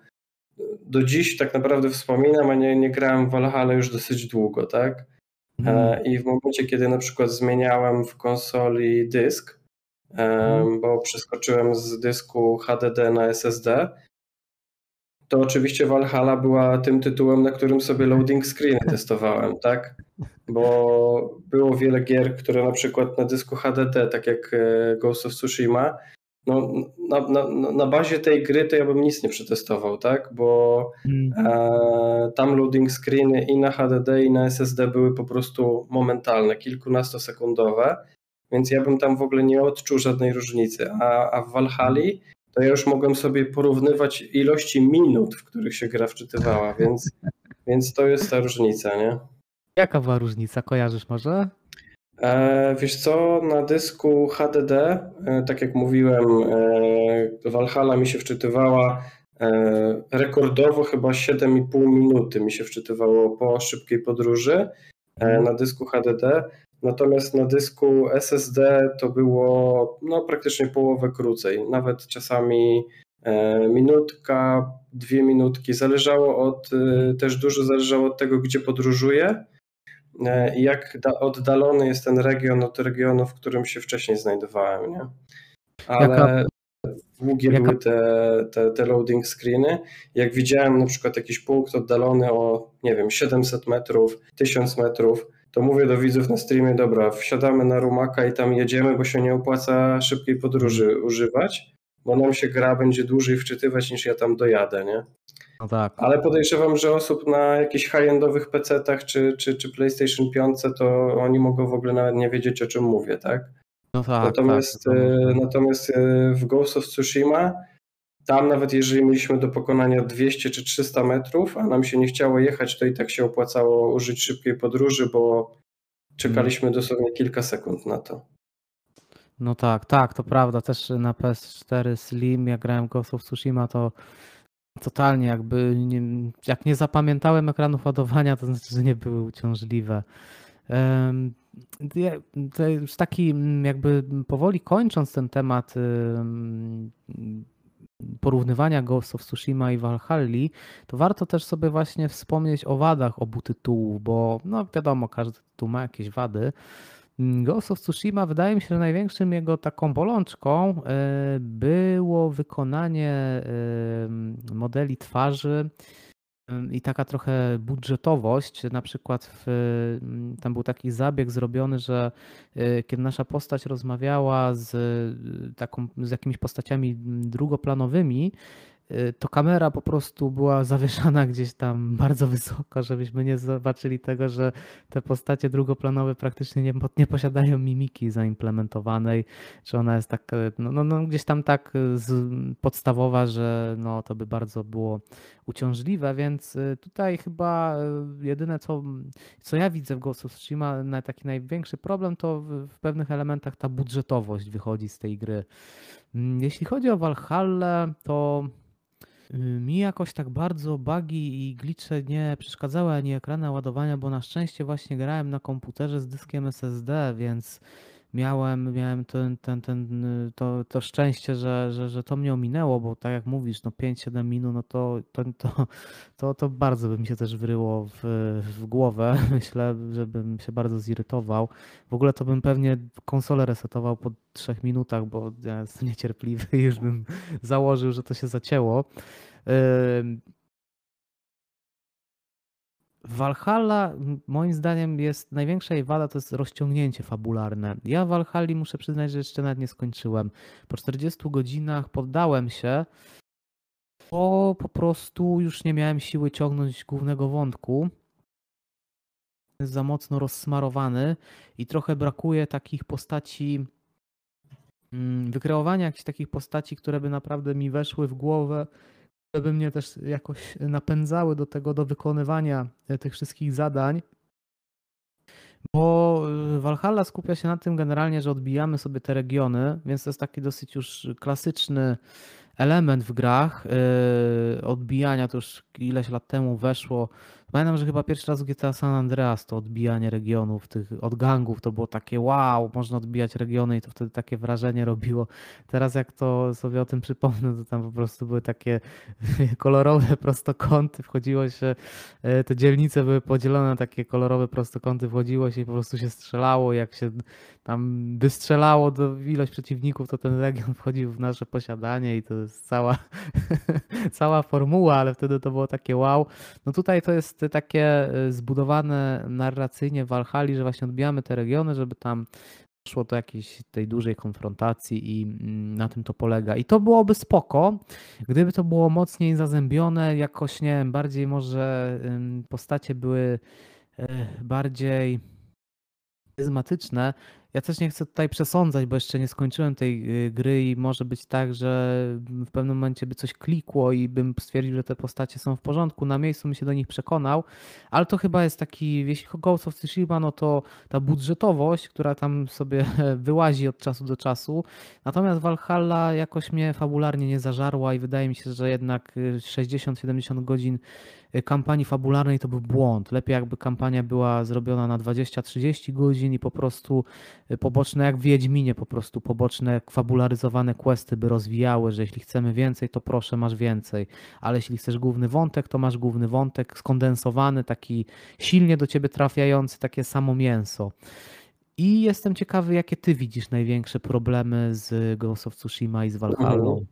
do dziś tak naprawdę wspominam, a nie, nie grałem w Valhalla już dosyć długo, tak? Mm. I w momencie, kiedy na przykład zmieniałem w konsoli dysk, mm. bo przeskoczyłem z dysku H D D na S S D, to oczywiście Valhalla była tym tytułem, na którym sobie loading screeny testowałem, tak? Bo było wiele gier, które na przykład na dysku H D D, tak jak Ghost of Tsushima, no, na, na, na bazie tej gry to ja bym nic nie przetestował, tak? Bo mm. e, tam loading screeny i na H D D, i na S S D były po prostu momentalne, kilkunastosekundowe, więc ja bym tam w ogóle nie odczuł żadnej różnicy, a, a w Valhalli to ja już mogłem sobie porównywać ilości minut, w których się gra wczytywała, więc, więc to jest ta różnica, nie? Jaka była różnica? Kojarzysz może? E, wiesz co, na dysku H D D, e, tak jak mówiłem, e, Valhalla mi się wczytywała e, rekordowo chyba siedem i pół minuty mi się wczytywało po szybkiej podróży e, na dysku H D D, natomiast na dysku S S D to było no, praktycznie połowę krócej, nawet czasami e, minutka, dwie minutki, zależało od, e, też dużo zależało od tego, gdzie podróżuję. I jak da- oddalony jest ten region od regionu, w którym się wcześniej znajdowałem, nie? Ale jaka, długie jaka... były te, te, te loading screeny. Jak widziałem na przykład jakiś punkt oddalony o, nie wiem, siedemset metrów, tysiąc metrów, to mówię do widzów na streamie, dobra, wsiadamy na rumaka i tam jedziemy, bo się nie opłaca szybkiej podróży używać, bo nam się gra będzie dłużej wczytywać, niż ja tam dojadę, nie? No tak. Ale podejrzewam, że osób na jakichś high-endowych P C-tach czy, czy, czy PlayStation pięć to oni mogą w ogóle nawet nie wiedzieć, o czym mówię, tak? No tak. Natomiast, tak, tak. natomiast w Ghost of Tsushima tam nawet jeżeli mieliśmy do pokonania dwieście czy trzysta metrów, a nam się nie chciało jechać, to i tak się opłacało użyć szybkiej podróży, bo czekaliśmy dosłownie kilka sekund na to. No tak, tak, to prawda. Też na P S cztery Slim, jak grałem Ghost of Tsushima, to totalnie jakby, nie, jak nie zapamiętałem ekranów ładowania, to znaczy, że nie były uciążliwe. To już taki jakby powoli kończąc ten temat porównywania Ghost of Tsushima i Valhalli, to warto też sobie właśnie wspomnieć o wadach obu tytułów, bo no wiadomo, każdy tytuł ma jakieś wady. Ghost of Tsushima, wydaje mi się, że największym jego taką bolączką było wykonanie modeli twarzy i taka trochę budżetowość. Na przykład w, tam był taki zabieg zrobiony, że kiedy nasza postać rozmawiała z, taką, z jakimiś postaciami drugoplanowymi, to kamera po prostu była zawieszana gdzieś tam bardzo wysoko, żebyśmy nie zobaczyli tego, że te postacie drugoplanowe praktycznie nie, nie posiadają mimiki zaimplementowanej, czy ona jest tak, no, no, no, gdzieś tam tak z, podstawowa, że no, to by bardzo było uciążliwe, więc tutaj chyba jedyne, co, co ja widzę w Ghost of Tsushima, na taki największy problem, to w, w pewnych elementach ta budżetowość wychodzi z tej gry. Jeśli chodzi o Valhallę, to mi jakoś tak bardzo bugi i glitche nie przeszkadzały ani ekrany ładowania, bo na szczęście właśnie grałem na komputerze z dyskiem S S D, więc miałem, miałem ten, ten, ten, to, to szczęście, że, że, że to mnie ominęło, bo tak jak mówisz, no pięć siedem minut, no to, to, to, to, to bardzo by mi się też wryło w, w głowę. Myślę, żebym się bardzo zirytował. W ogóle to bym pewnie konsolę resetował po trzech minutach, bo ja jestem niecierpliwy i już bym założył, że to się zacięło. Valhalla moim zdaniem jest, największa jej wada to jest rozciągnięcie fabularne. Ja w Valhalli muszę przyznać, że jeszcze nawet nie skończyłem. Po czterdziestu godzinach poddałem się, bo po prostu już nie miałem siły ciągnąć głównego wątku. Jest za mocno rozsmarowany i trochę brakuje takich postaci, wykreowania jakichś takich postaci, które by naprawdę mi weszły w głowę, żeby mnie też jakoś napędzały do tego, do wykonywania tych wszystkich zadań. Bo Valhalla skupia się na tym generalnie, że odbijamy sobie te regiony, więc to jest taki dosyć już klasyczny element w grach odbijania, to już ileś lat temu weszło. Pamiętam, że chyba pierwszy raz w G T A San Andreas to odbijanie regionów, tych od gangów, to było takie wow, można odbijać regiony i to wtedy takie wrażenie robiło. Teraz jak to sobie o tym przypomnę, to tam po prostu były takie kolorowe prostokąty, wchodziło się, te dzielnice były podzielone na takie kolorowe prostokąty, wchodziło się i po prostu się strzelało, jak się tam wystrzelało do ilość przeciwników, to ten region wchodził w nasze posiadanie i to jest cała, cała formuła, ale wtedy to było takie wow. No tutaj to jest takie zbudowane narracyjnie w Valhalli, że właśnie odbijamy te regiony, żeby tam doszło do jakiejś tej dużej konfrontacji i na tym to polega. I to byłoby spoko, gdyby to było mocniej zazębione, jakoś nie wiem, bardziej może postacie były bardziej charyzmatyczne. Ja też nie chcę tutaj przesądzać, bo jeszcze nie skończyłem tej gry i może być tak, że w pewnym momencie by coś klikło i bym stwierdził, że te postacie są w porządku. Na miejscu bym się do nich przekonał, ale to chyba jest taki, jeśli Ghost of Tsushima, no to ta budżetowość, która tam sobie wyłazi od czasu do czasu. Natomiast Valhalla jakoś mnie fabularnie nie zażarła i wydaje mi się, że jednak sześćdziesiąt siedemdziesiąt godzin kampanii fabularnej to był błąd. Lepiej jakby kampania była zrobiona na dwadzieścia trzydzieści godzin i po prostu poboczne, jak w Wiedźminie, po prostu poboczne, fabularyzowane questy by rozwijały, że jeśli chcemy więcej, to proszę, masz więcej, ale jeśli chcesz główny wątek, to masz główny wątek skondensowany, taki silnie do ciebie trafiający, takie samo mięso. I jestem ciekawy, jakie ty widzisz największe problemy z Ghost of Tsushima i z Valhallą.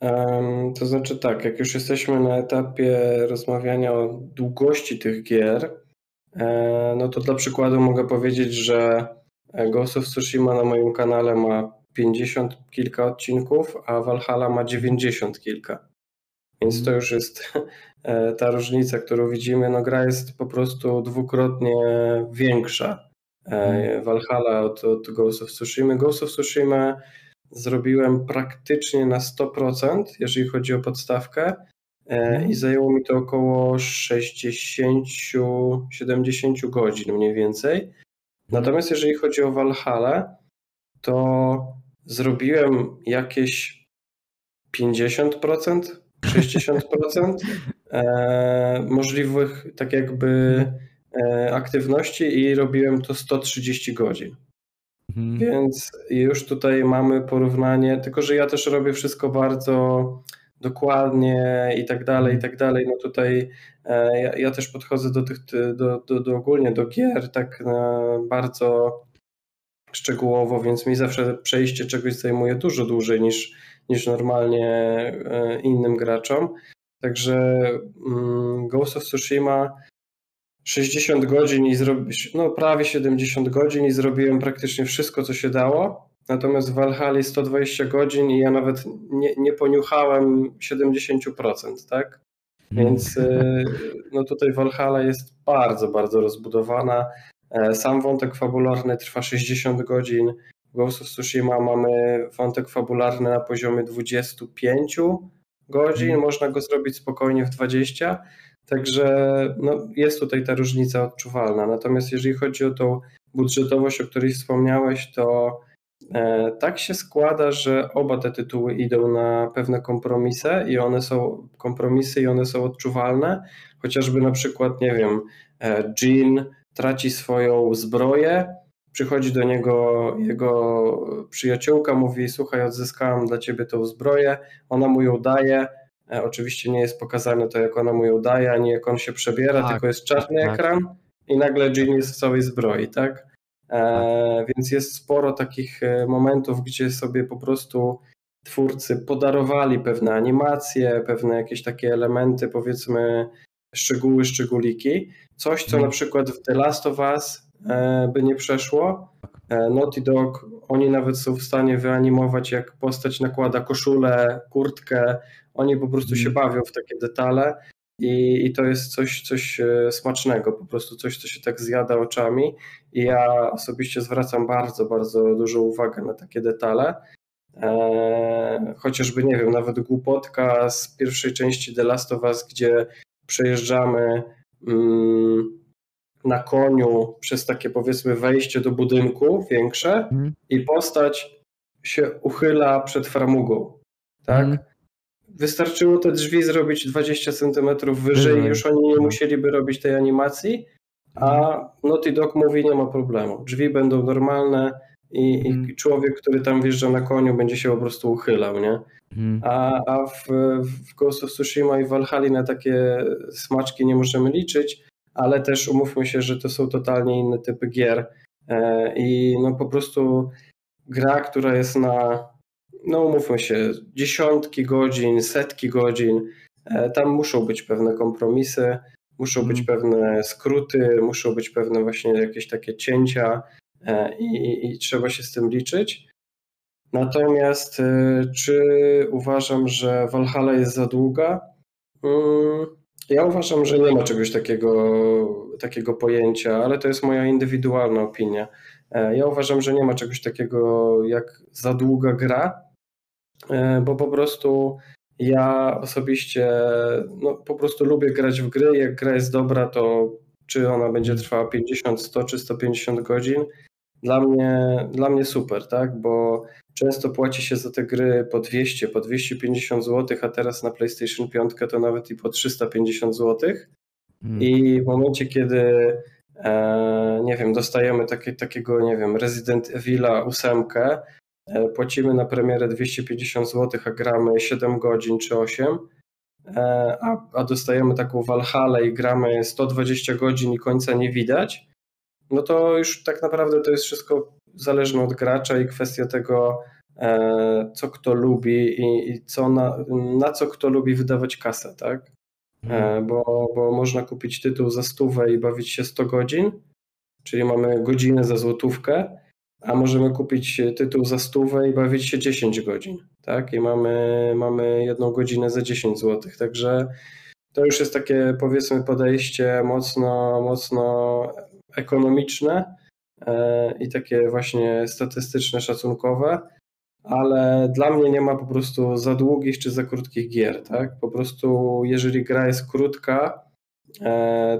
Um, to znaczy tak, jak już jesteśmy na etapie rozmawiania o długości tych gier, no to dla przykładu mogę powiedzieć, że Ghost of Tsushima na moim kanale ma pięćdziesiąt kilka odcinków, a Valhalla ma dziewięćdziesiąt kilka. Więc to już jest ta różnica, którą widzimy. No gra jest po prostu dwukrotnie większa. Valhalla od, od Ghost of Tsushima. Ghost of Tsushima zrobiłem praktycznie na sto procent, jeżeli chodzi o podstawkę. I zajęło mi to około sześćdziesiąt do siedemdziesięciu godzin mniej więcej. Natomiast jeżeli chodzi o Valhalla, to zrobiłem jakieś pięćdziesiąt procent, sześćdziesiąt procent możliwych tak jakby aktywności i robiłem to sto trzydzieści godzin. Mhm. Więc już tutaj mamy porównanie, tylko że ja też robię wszystko bardzo dokładnie i tak dalej, i tak dalej. No tutaj ja, ja też podchodzę do tych, do, do, do ogólnie do gier tak bardzo szczegółowo, więc mi zawsze przejście czegoś zajmuje dużo dłużej niż, niż normalnie innym graczom. Także Ghost of Tsushima sześćdziesiąt godzin i zrobić, no prawie siedemdziesiąt godzin i zrobiłem praktycznie wszystko, co się dało. Natomiast w Valhalli sto dwadzieścia godzin i ja nawet nie, nie poniuchałem siedemdziesiąt procent, tak? Więc no tutaj Valhalla jest bardzo, bardzo rozbudowana. Sam wątek fabularny trwa sześćdziesiąt godzin. W Ghost of Tsushima mamy wątek fabularny na poziomie dwudziestu pięciu godzin. Można go zrobić spokojnie w dwadzieścia. Także no, jest tutaj ta różnica odczuwalna. Natomiast jeżeli chodzi o tą budżetowość, o której wspomniałeś, to tak się składa, że oba te tytuły idą na pewne kompromisy i one są kompromisy i one są odczuwalne. Chociażby na przykład, nie wiem, Jean traci swoją zbroję Przychodzi do niego jego przyjaciółka, mówi: słuchaj, odzyskałam dla ciebie tą zbroję, ona mu ją daje. Oczywiście nie jest pokazane to, jak ona mu ją daje, ani jak on się przebiera, tak, tylko jest czarny tak, ekran tak. I nagle Jin jest w całej zbroi, tak? E, więc jest sporo takich momentów, gdzie sobie po prostu twórcy podarowali pewne animacje, pewne jakieś takie elementy, powiedzmy szczegóły, szczególiki. Coś, co hmm. na przykład w The Last of Us e, by nie przeszło. E, Naughty Dog, oni nawet są w stanie wyanimować, jak postać nakłada koszulę, kurtkę. Oni po prostu hmm. się bawią w takie detale i, i to jest coś, coś smacznego, po prostu coś, co się tak zjada oczami. I ja osobiście zwracam bardzo, bardzo dużą uwagę na takie detale. E, chociażby, nie wiem, nawet głupotka z pierwszej części The Last of Us, gdzie przejeżdżamy mm, na koniu przez takie, powiedzmy, wejście do budynku większe mm. i postać się uchyla przed framugą, tak? Mm. Wystarczyło te drzwi zrobić dwadzieścia centymetrów wyżej, mm. już oni nie musieliby robić tej animacji, a Naughty Dog mówi: nie ma problemu, drzwi będą normalne i, mm. i człowiek, który tam wjeżdża na koniu, będzie się po prostu uchylał, nie? Mm. A, a w, w Ghost of Tsushima i Valhalla na takie smaczki nie możemy liczyć, ale też umówmy się, że to są totalnie inne typy gier e, i no po prostu gra, która jest na, no umówmy się, dziesiątki godzin, setki godzin, e, tam muszą być pewne kompromisy, muszą mm. być pewne skróty, muszą być pewne właśnie jakieś takie cięcia e, i, i trzeba się z tym liczyć. Natomiast e, czy uważam, że Valhalla jest za długa? Mm, ja uważam, że nie ma czegoś takiego, takiego pojęcia, ale to jest moja indywidualna opinia. E, ja uważam, że nie ma czegoś takiego jak za długa gra, e, bo po prostu ja osobiście no, po prostu lubię grać w gry. Jak gra jest dobra, to czy ona będzie trwała pięćdziesiąt, sto czy sto pięćdziesiąt godzin, dla mnie, dla mnie super, tak? Bo często płaci się za te gry po dwieście, po dwieście pięćdziesiąt złotych, a teraz na PlayStation pięć to nawet i po trzysta pięćdziesiąt złotych. Hmm. I w momencie, kiedy e, nie wiem, dostajemy takie, takiego, nie wiem, Resident Evila osiem, e, płacimy na premierę dwieście pięćdziesiąt złotych, a gramy siedem godzin czy osiem, e, a, a dostajemy taką Valhalla i gramy sto dwadzieścia godzin i końca nie widać, no to już tak naprawdę to jest wszystko zależne od gracza i kwestia tego, co kto lubi i, i co na, na co kto lubi wydawać kasę, tak? Mm. Bo, bo można kupić tytuł za stówę i bawić się sto godzin, czyli mamy godzinę za złotówkę, a możemy kupić tytuł za stówę i bawić się dziesięć godzin, tak? I mamy, mamy jedną godzinę za dziesięć złotych, także to już jest takie, powiedzmy, podejście mocno, mocno ekonomiczne i takie właśnie statystyczne, szacunkowe, ale dla mnie nie ma po prostu za długich czy za krótkich gier, tak? Po prostu jeżeli gra jest krótka,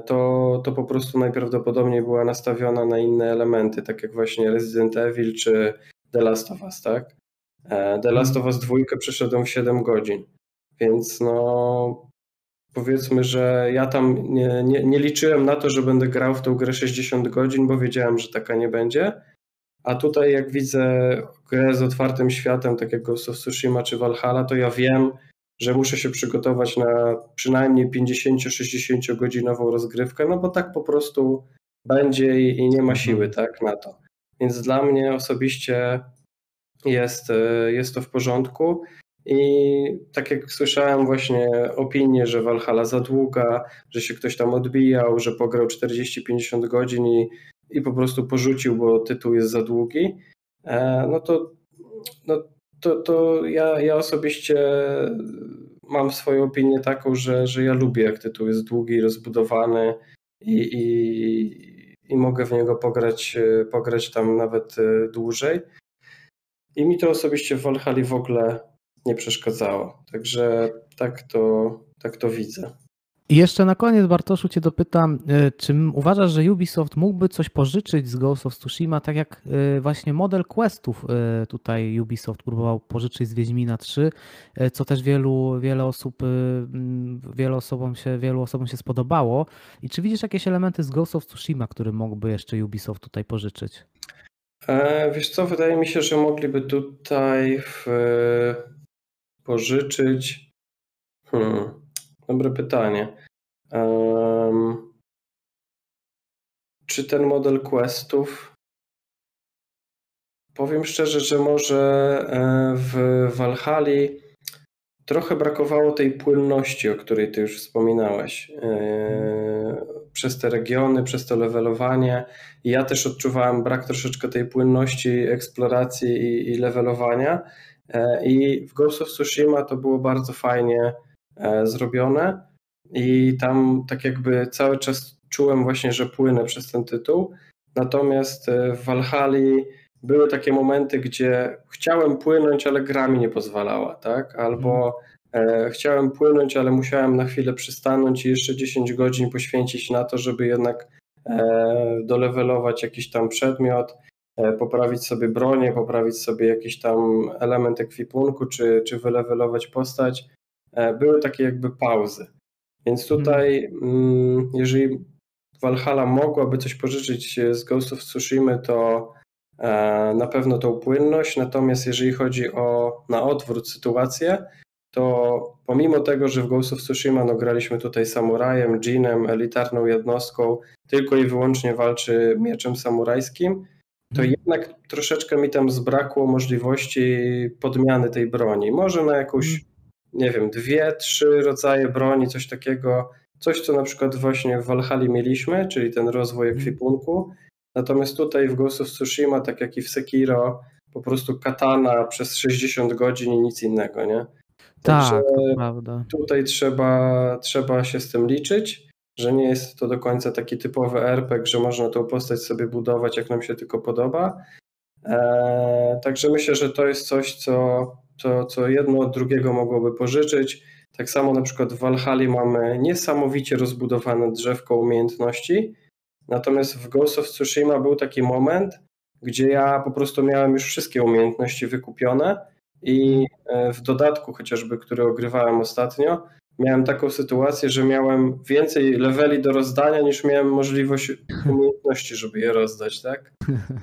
to, to po prostu najprawdopodobniej była nastawiona na inne elementy, tak jak właśnie Resident Evil czy The Last of Us, tak? The Last of Us dwa przeszedłem w siedem godzin, więc no powiedzmy, że ja tam nie, nie, nie liczyłem na to, że będę grał w tą grę sześćdziesiąt godzin, bo wiedziałem, że taka nie będzie. A tutaj jak widzę grę z otwartym światem, tak jak Ghost of Tsushima czy Valhalla, to ja wiem, że muszę się przygotować na przynajmniej pięćdziesiąt-sześćdziesiąt godzinową rozgrywkę, no bo tak po prostu będzie i, i nie ma siły tak na to. Więc dla mnie osobiście jest, jest to w porządku. I tak jak słyszałem właśnie opinię, że Valhalla za długa, że się ktoś tam odbijał, że pograł czterdzieści pięćdziesiąt godzin i, i po prostu porzucił, bo tytuł jest za długi, no to, no to, to ja, ja osobiście mam swoją opinię taką, że, że ja lubię, jak tytuł jest długi, rozbudowany i, i, i mogę w niego pograć, pograć tam nawet dłużej. I mi to osobiście w Valhalla w ogóle nie przeszkadzało. Także tak to, tak to widzę. I jeszcze na koniec, Bartoszu, cię dopytam, czy uważasz, że Ubisoft mógłby coś pożyczyć z Ghost of Tsushima, tak jak właśnie model questów tutaj Ubisoft próbował pożyczyć z Wiedźmina trzy, co też wielu, wiele osób, wielu osobom się, wielu osobom się spodobało. I czy widzisz jakieś elementy z Ghost of Tsushima, który mógłby jeszcze Ubisoft tutaj pożyczyć? Wiesz co, wydaje mi się, że mogliby tutaj w, pożyczyć... Hmm, dobre pytanie. Um, czy ten model questów... Powiem szczerze, że może w Valhalli trochę brakowało tej płynności, o której ty już wspominałeś. Przez te regiony, przez to levelowanie. Ja też odczuwałem brak troszeczkę tej płynności, eksploracji i, i levelowania. I w Ghost of Tsushima to było bardzo fajnie zrobione. I tam tak jakby cały czas czułem właśnie, że płynę przez ten tytuł. Natomiast w Valhalli były takie momenty, gdzie chciałem płynąć, ale gra mi nie pozwalała, tak? Albo e, chciałem płynąć, ale musiałem na chwilę przystanąć i jeszcze dziesięć godzin poświęcić na to, żeby jednak e, dolewelować jakiś tam przedmiot, e, poprawić sobie bronię, poprawić sobie jakiś tam element ekwipunku, czy, czy wylewelować postać. E, były takie jakby pauzy. Więc tutaj, mm, jeżeli Valhalla mogłaby coś pożyczyć z Ghost of Tsushima, to na pewno tą płynność, natomiast jeżeli chodzi o na odwrót sytuację, to pomimo tego, że w Ghost of Tsushima no, graliśmy tutaj samurajem, dżinem, elitarną jednostką, tylko i wyłącznie walczy mieczem samurajskim, to jednak troszeczkę mi tam zbrakło możliwości podmiany tej broni. Może na jakąś, nie wiem, dwie, trzy rodzaje broni, coś takiego, coś co na przykład właśnie w Valhalli mieliśmy, czyli ten rozwój ekwipunku. Natomiast tutaj w Ghost of Tsushima, tak jak i w Sekiro, po prostu katana przez sześćdziesiąt godzin i nic innego, nie? Tak, Także prawda. Tutaj trzeba, trzeba się z tym liczyć, że nie jest to do końca taki typowy R P G, że można tą postać sobie budować, jak nam się tylko podoba. Eee, także myślę, że to jest coś, co, co, co jedno od drugiego mogłoby pożyczyć. Tak samo na przykład w Valhalli mamy niesamowicie rozbudowane drzewko umiejętności. Natomiast w Ghost of Tsushima był taki moment, gdzie ja po prostu miałem już wszystkie umiejętności wykupione i w dodatku chociażby, który ogrywałem ostatnio, miałem taką sytuację, że miałem więcej leveli do rozdania niż miałem możliwość umiejętności, żeby je rozdać, tak?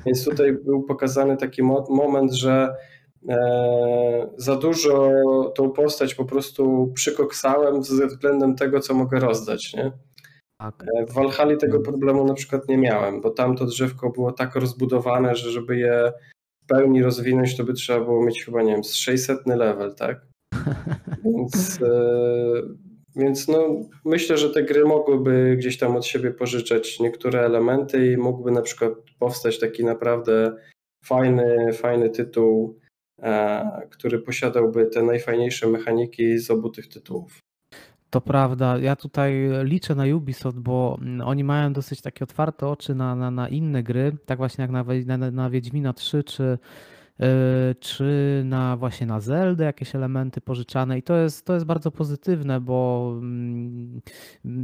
Więc tutaj był pokazany taki moment, że za dużo tą postać po prostu przykoksałem ze względem tego, co mogę rozdać, nie? W Valhalli tego problemu na przykład nie miałem, bo tamto drzewko było tak rozbudowane, że żeby je w pełni rozwinąć, to by trzeba było mieć chyba, nie wiem, z sześćsetny level, tak? Więc, yy, więc no, myślę, że te gry mogłyby gdzieś tam od siebie pożyczać niektóre elementy i mógłby na przykład powstać taki naprawdę fajny, fajny tytuł, e, który posiadałby te najfajniejsze mechaniki z obu tych tytułów. To prawda, ja tutaj liczę na Ubisoft, bo oni mają dosyć takie otwarte oczy na, na, na inne gry, tak właśnie jak na, na, na Wiedźmina trzy, czy, yy, czy na właśnie na Zeldę jakieś elementy pożyczane i to jest, to jest bardzo pozytywne, bo mm,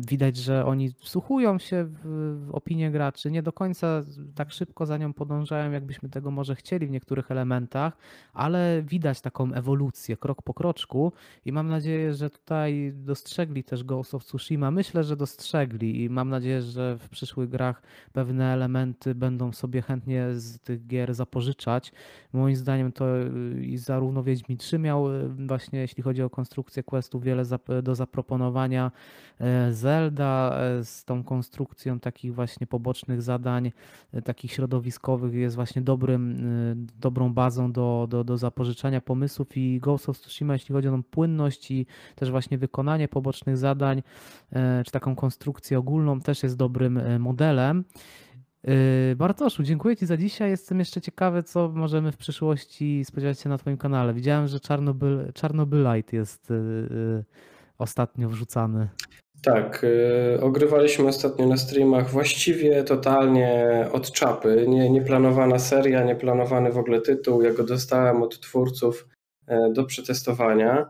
widać, że oni wsłuchują się w, w opinię graczy, nie do końca tak szybko za nią podążają, jakbyśmy tego może chcieli w niektórych elementach, ale widać taką ewolucję krok po kroczku i mam nadzieję, że tutaj dostrzegli też Ghost of Tsushima. Myślę, że dostrzegli i mam nadzieję, że w przyszłych grach pewne elementy będą sobie chętnie z tych gier zapożyczać. Moim zdaniem to i zarówno Wiedźmin trzy miał właśnie, jeśli chodzi o konstrukcję questów, wiele do zaproponowania. Zelda z tą konstrukcją takich właśnie pobocznych zadań, takich środowiskowych jest właśnie dobrym, dobrą bazą do, do, do zapożyczania pomysłów i Ghost of Tsushima, jeśli chodzi o tą płynność i też właśnie wykonanie pobocznych zadań, czy taką konstrukcję ogólną, też jest dobrym modelem. Bartoszu, dziękuję Ci za dzisiaj. Jestem jeszcze ciekawy, co możemy w przyszłości spodziewać się na Twoim kanale. Widziałem, że Czarnobyl, Chernobylite jest ostatnio wrzucany. Tak, ogrywaliśmy ostatnio na streamach właściwie totalnie od czapy. Nie, nieplanowana seria, nieplanowany w ogóle tytuł. Ja go dostałem od twórców do przetestowania.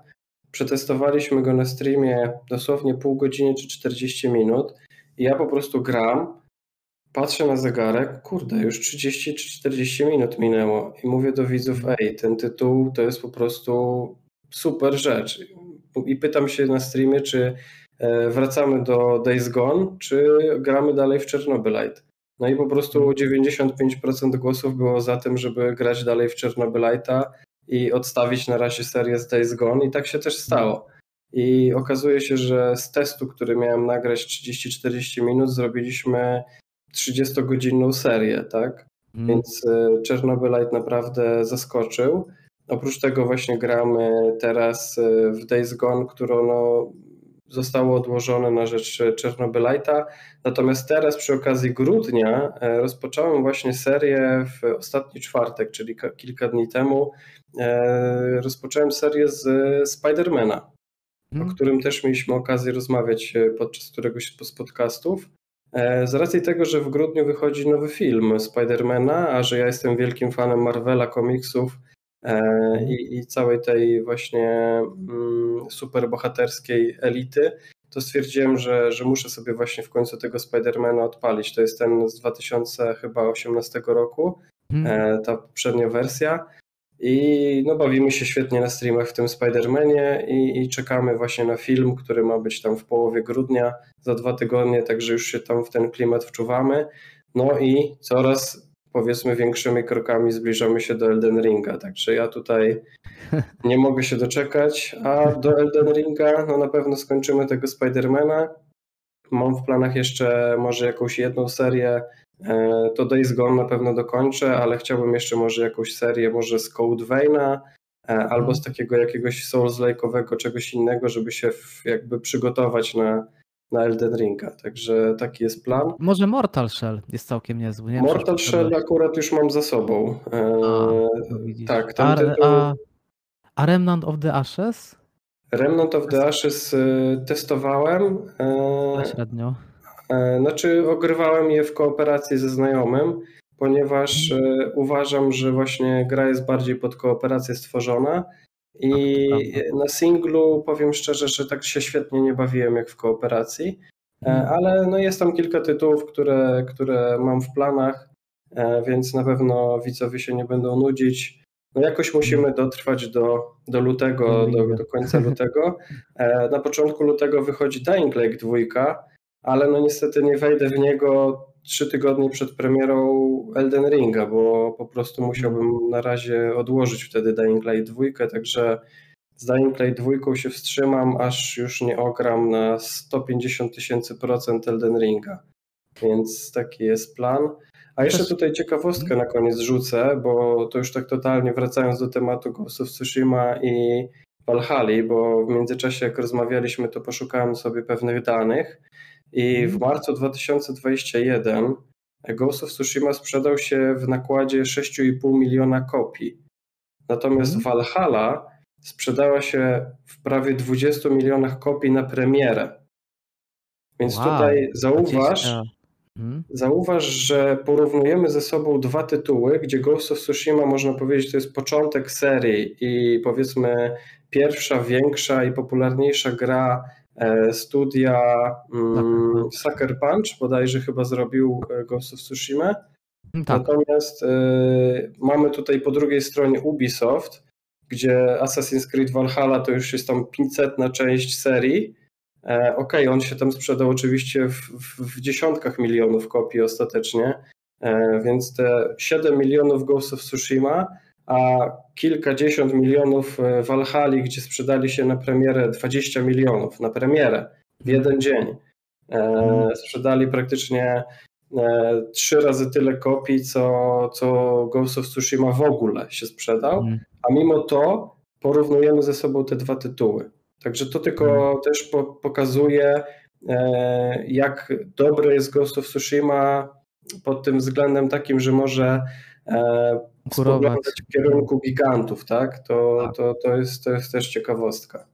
Przetestowaliśmy go na streamie dosłownie pół godziny czy czterdzieści minut. I ja po prostu gram, patrzę na zegarek, kurde, już trzydzieści czy czterdzieści minut minęło i mówię do widzów, ej, ten tytuł to jest po prostu super rzecz. I pytam się na streamie, czy wracamy do Days Gone, czy gramy dalej w Chernobylite. No i po prostu dziewięćdziesiąt pięć procent głosów było za tym, żeby grać dalej w Chernobylite'a i odstawić na razie serię z Days Gone i tak się też stało. I okazuje się, że z testu, który miałem nagrać trzydzieści czterdzieści minut, zrobiliśmy trzydziestogodzinną serię, tak? Hmm. Więc Chernobylite naprawdę zaskoczył. Oprócz tego właśnie gramy teraz w Days Gone, które no zostało odłożone na rzecz Chernobylite'a. Natomiast teraz przy okazji grudnia rozpocząłem właśnie serię w ostatni czwartek, czyli kilka dni temu. Rozpocząłem serię z Spider-Mana, hmm. o którym też mieliśmy okazję rozmawiać podczas któregoś z podcastów. Z racji tego, że w grudniu wychodzi nowy film Spidermana, a że ja jestem wielkim fanem Marvela, komiksów i, i całej tej właśnie superbohaterskiej elity, to stwierdziłem, że, że muszę sobie właśnie w końcu tego Spidermana odpalić. To jest ten z dwa tysiące osiemnastego roku, hmm. ta poprzednia wersja. I no bawimy się świetnie na streamach w tym Spider-Manie i, i czekamy właśnie na film, który ma być tam w połowie grudnia, za dwa tygodnie, także już się tam w ten klimat wczuwamy. No i coraz, powiedzmy, większymi krokami zbliżamy się do Elden Ringa, także ja tutaj nie mogę się doczekać, a do Elden Ringa no na pewno skończymy tego Spider-Mana. Mam w planach jeszcze może jakąś jedną serię, to Days Gone na pewno dokończę, ale chciałbym jeszcze może jakąś serię, może z Code Veina albo z takiego jakiegoś Souls-like'owego czegoś innego, żeby się jakby przygotować na, na Elden Ringa, także taki jest plan. Może Mortal Shell jest całkiem niezły. Nie? Mortal Shell akurat już mam za sobą. A, tak, tam tytuł... a, a Remnant of the Ashes? Remnant of the Ashes testowałem. Na średnio. Znaczy ogrywałem je w kooperacji ze znajomym, ponieważ hmm. uważam, że właśnie gra jest bardziej pod kooperację stworzona i na singlu powiem szczerze, że tak się świetnie nie bawiłem jak w kooperacji, hmm. ale no jest tam kilka tytułów, które, które mam w planach, więc na pewno widzowie się nie będą nudzić. No jakoś musimy dotrwać do, do lutego, do, do końca lutego. Na początku lutego wychodzi Dying Light dwa, ale no niestety nie wejdę w niego trzy tygodnie przed premierą Elden Ringa, bo po prostu musiałbym na razie odłożyć wtedy Dying Light dwa, także z Dying Light dwa się wstrzymam, aż już nie ogram na sto pięćdziesiąt tysięcy procent Elden Ringa, więc taki jest plan. A jeszcze tutaj ciekawostkę na koniec rzucę, bo to już tak totalnie wracając do tematu Ghost of Tsushima i Valhalli, bo w międzyczasie jak rozmawialiśmy, to poszukałem sobie pewnych danych. I w marcu dwa tysiące dwudziestego pierwszego Ghost of Tsushima sprzedał się w nakładzie sześć i pół miliona kopii. Natomiast Valhalla sprzedała się w prawie dwudziestu milionach kopii na premierę. Więc wow, tutaj zauważ, hmm? zauważ, że porównujemy ze sobą dwa tytuły, gdzie Ghost of Tsushima można powiedzieć, to jest początek serii i powiedzmy pierwsza, większa i popularniejsza gra studia um, Sucker Punch, bodajże chyba zrobił Ghost of Tsushima. Tak. Natomiast y, mamy tutaj po drugiej stronie Ubisoft, gdzie Assassin's Creed Valhalla to już jest tam pięćsetna część serii. E, Okej, okay, on się tam sprzedał oczywiście w, w, w dziesiątkach milionów kopii ostatecznie, e, więc te siedem milionów Ghost of Tsushima, a kilkadziesiąt milionów Valhalli, gdzie sprzedali się na premierę dwadzieścia milionów, na premierę w jeden dzień. E, sprzedali praktycznie e, trzy razy tyle kopii, co, co Ghost of Tsushima w ogóle się sprzedał, a mimo to porównujemy ze sobą te dwa tytuły. Także to tylko też po, pokazuje, e, jak dobre jest Ghost of Tsushima pod tym względem takim, że może e, spoglądać w kierunku gigantów, tak? To, tak. To, to, jest, to jest też ciekawostka.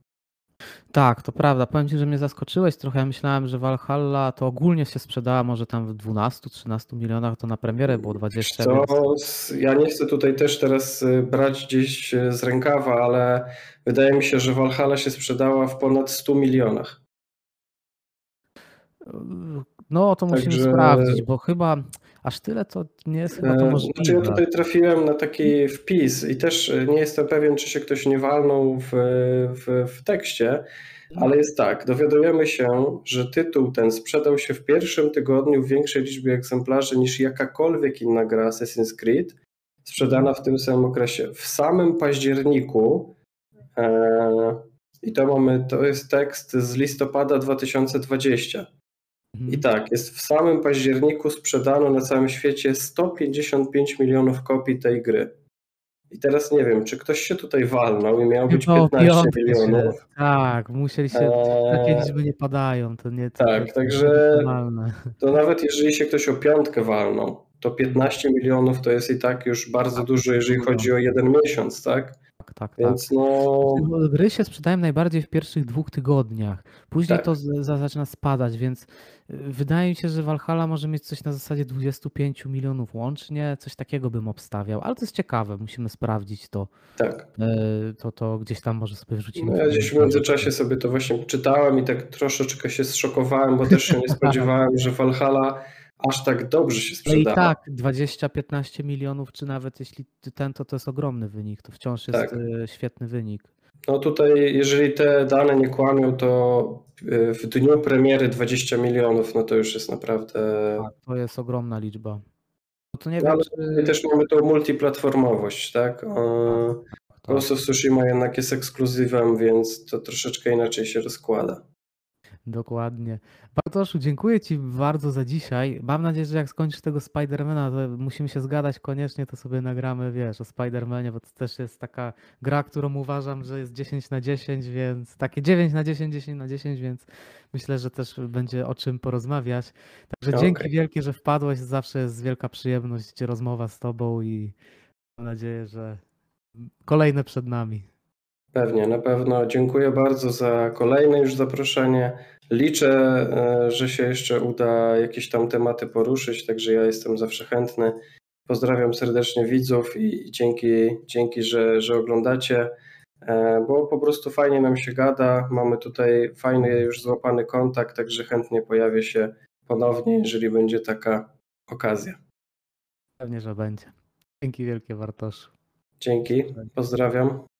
Tak, to prawda. Powiem Ci, że mnie zaskoczyłeś trochę. Ja myślałem, że Valhalla to ogólnie się sprzedała może tam w dwunastu trzynastu milionach, to na premierę było dwadzieścia. Co? Więc... Ja nie chcę tutaj też teraz brać gdzieś z rękawa, ale wydaje mi się, że Valhalla się sprzedała w ponad stu milionach. No to musimy Także... sprawdzić, bo chyba... Aż tyle to nie jest chyba to możliwe. Znaczy ja tutaj trafiłem na taki wpis i też nie jestem pewien, czy się ktoś nie walnął w, w, w tekście, ale jest tak, dowiadujemy się, że tytuł ten sprzedał się w pierwszym tygodniu w większej liczbie egzemplarzy niż jakakolwiek inna gra Assassin's Creed, sprzedana w tym samym okresie. W samym październiku, e, i to mamy, to jest tekst z listopada dwa tysiące dwudziestego. I tak, jest w samym październiku sprzedano na całym świecie sto pięćdziesiąt pięć milionów kopii tej gry. I teraz nie wiem, czy ktoś się tutaj walnął i miał być piętnaście milionów. Tak, musieli się, eee... takie liczby nie padają. To nie, to tak, także to nawet jeżeli się ktoś o piątkę walnął, to piętnaście milionów to jest i tak już bardzo tak, dużo, jeżeli tak, chodzi o jeden miesiąc, tak? Tak, tak. Więc tak. No... Gry się sprzedają najbardziej w pierwszych dwóch tygodniach. Później tak. to zaczyna spadać, więc wydaje mi się, że Valhalla może mieć coś na zasadzie dwudziestu pięciu milionów łącznie. Coś takiego bym obstawiał, ale to jest ciekawe. Musimy sprawdzić to. Tak. To, to gdzieś tam może sobie wrzucimy. No ja gdzieś w międzyczasie sobie to właśnie czytałem i tak troszeczkę się zszokowałem, bo też się nie spodziewałem, że Valhalla aż tak dobrze się sprzedała. No i tak, dwadzieścia do piętnastu milionów, czy nawet jeśli ten, to to jest ogromny wynik. To wciąż jest tak. świetny wynik. No tutaj, jeżeli te dane nie kłamią, to w dniu premiery dwadzieścia milionów, no to już jest naprawdę... Tak, to jest ogromna liczba. No to nie no, wiem, czy... Też mamy tą multiplatformowość, tak? Ghost of Tsushima jednak jest ekskluzywem, więc to troszeczkę inaczej się rozkłada. Dokładnie. Bartoszu, dziękuję Ci bardzo za dzisiaj. Mam nadzieję, że jak skończysz tego Spider-Mana, to musimy się zgadać koniecznie, to sobie nagramy, wiesz, o Spider-Manie, bo to też jest taka gra, którą uważam, że jest dziesięć na dziesięć, więc takie dziewięć na dziesięć, dziesięć na dziesięć, więc myślę, że też będzie o czym porozmawiać. Także okay. Dzięki wielkie, że wpadłeś. Zawsze jest wielka przyjemność rozmowa z Tobą i mam nadzieję, że kolejne przed nami. Pewnie, na pewno. Dziękuję bardzo za kolejne już zaproszenie. Liczę, że się jeszcze uda jakieś tam tematy poruszyć, także ja jestem zawsze chętny. Pozdrawiam serdecznie widzów i dzięki, dzięki że, że oglądacie, bo po prostu fajnie nam się gada. Mamy tutaj fajny już złapany kontakt, także chętnie pojawię się ponownie, jeżeli będzie taka okazja. Pewnie, że będzie. Dzięki wielkie, Bartoszu. Dzięki, pozdrawiam.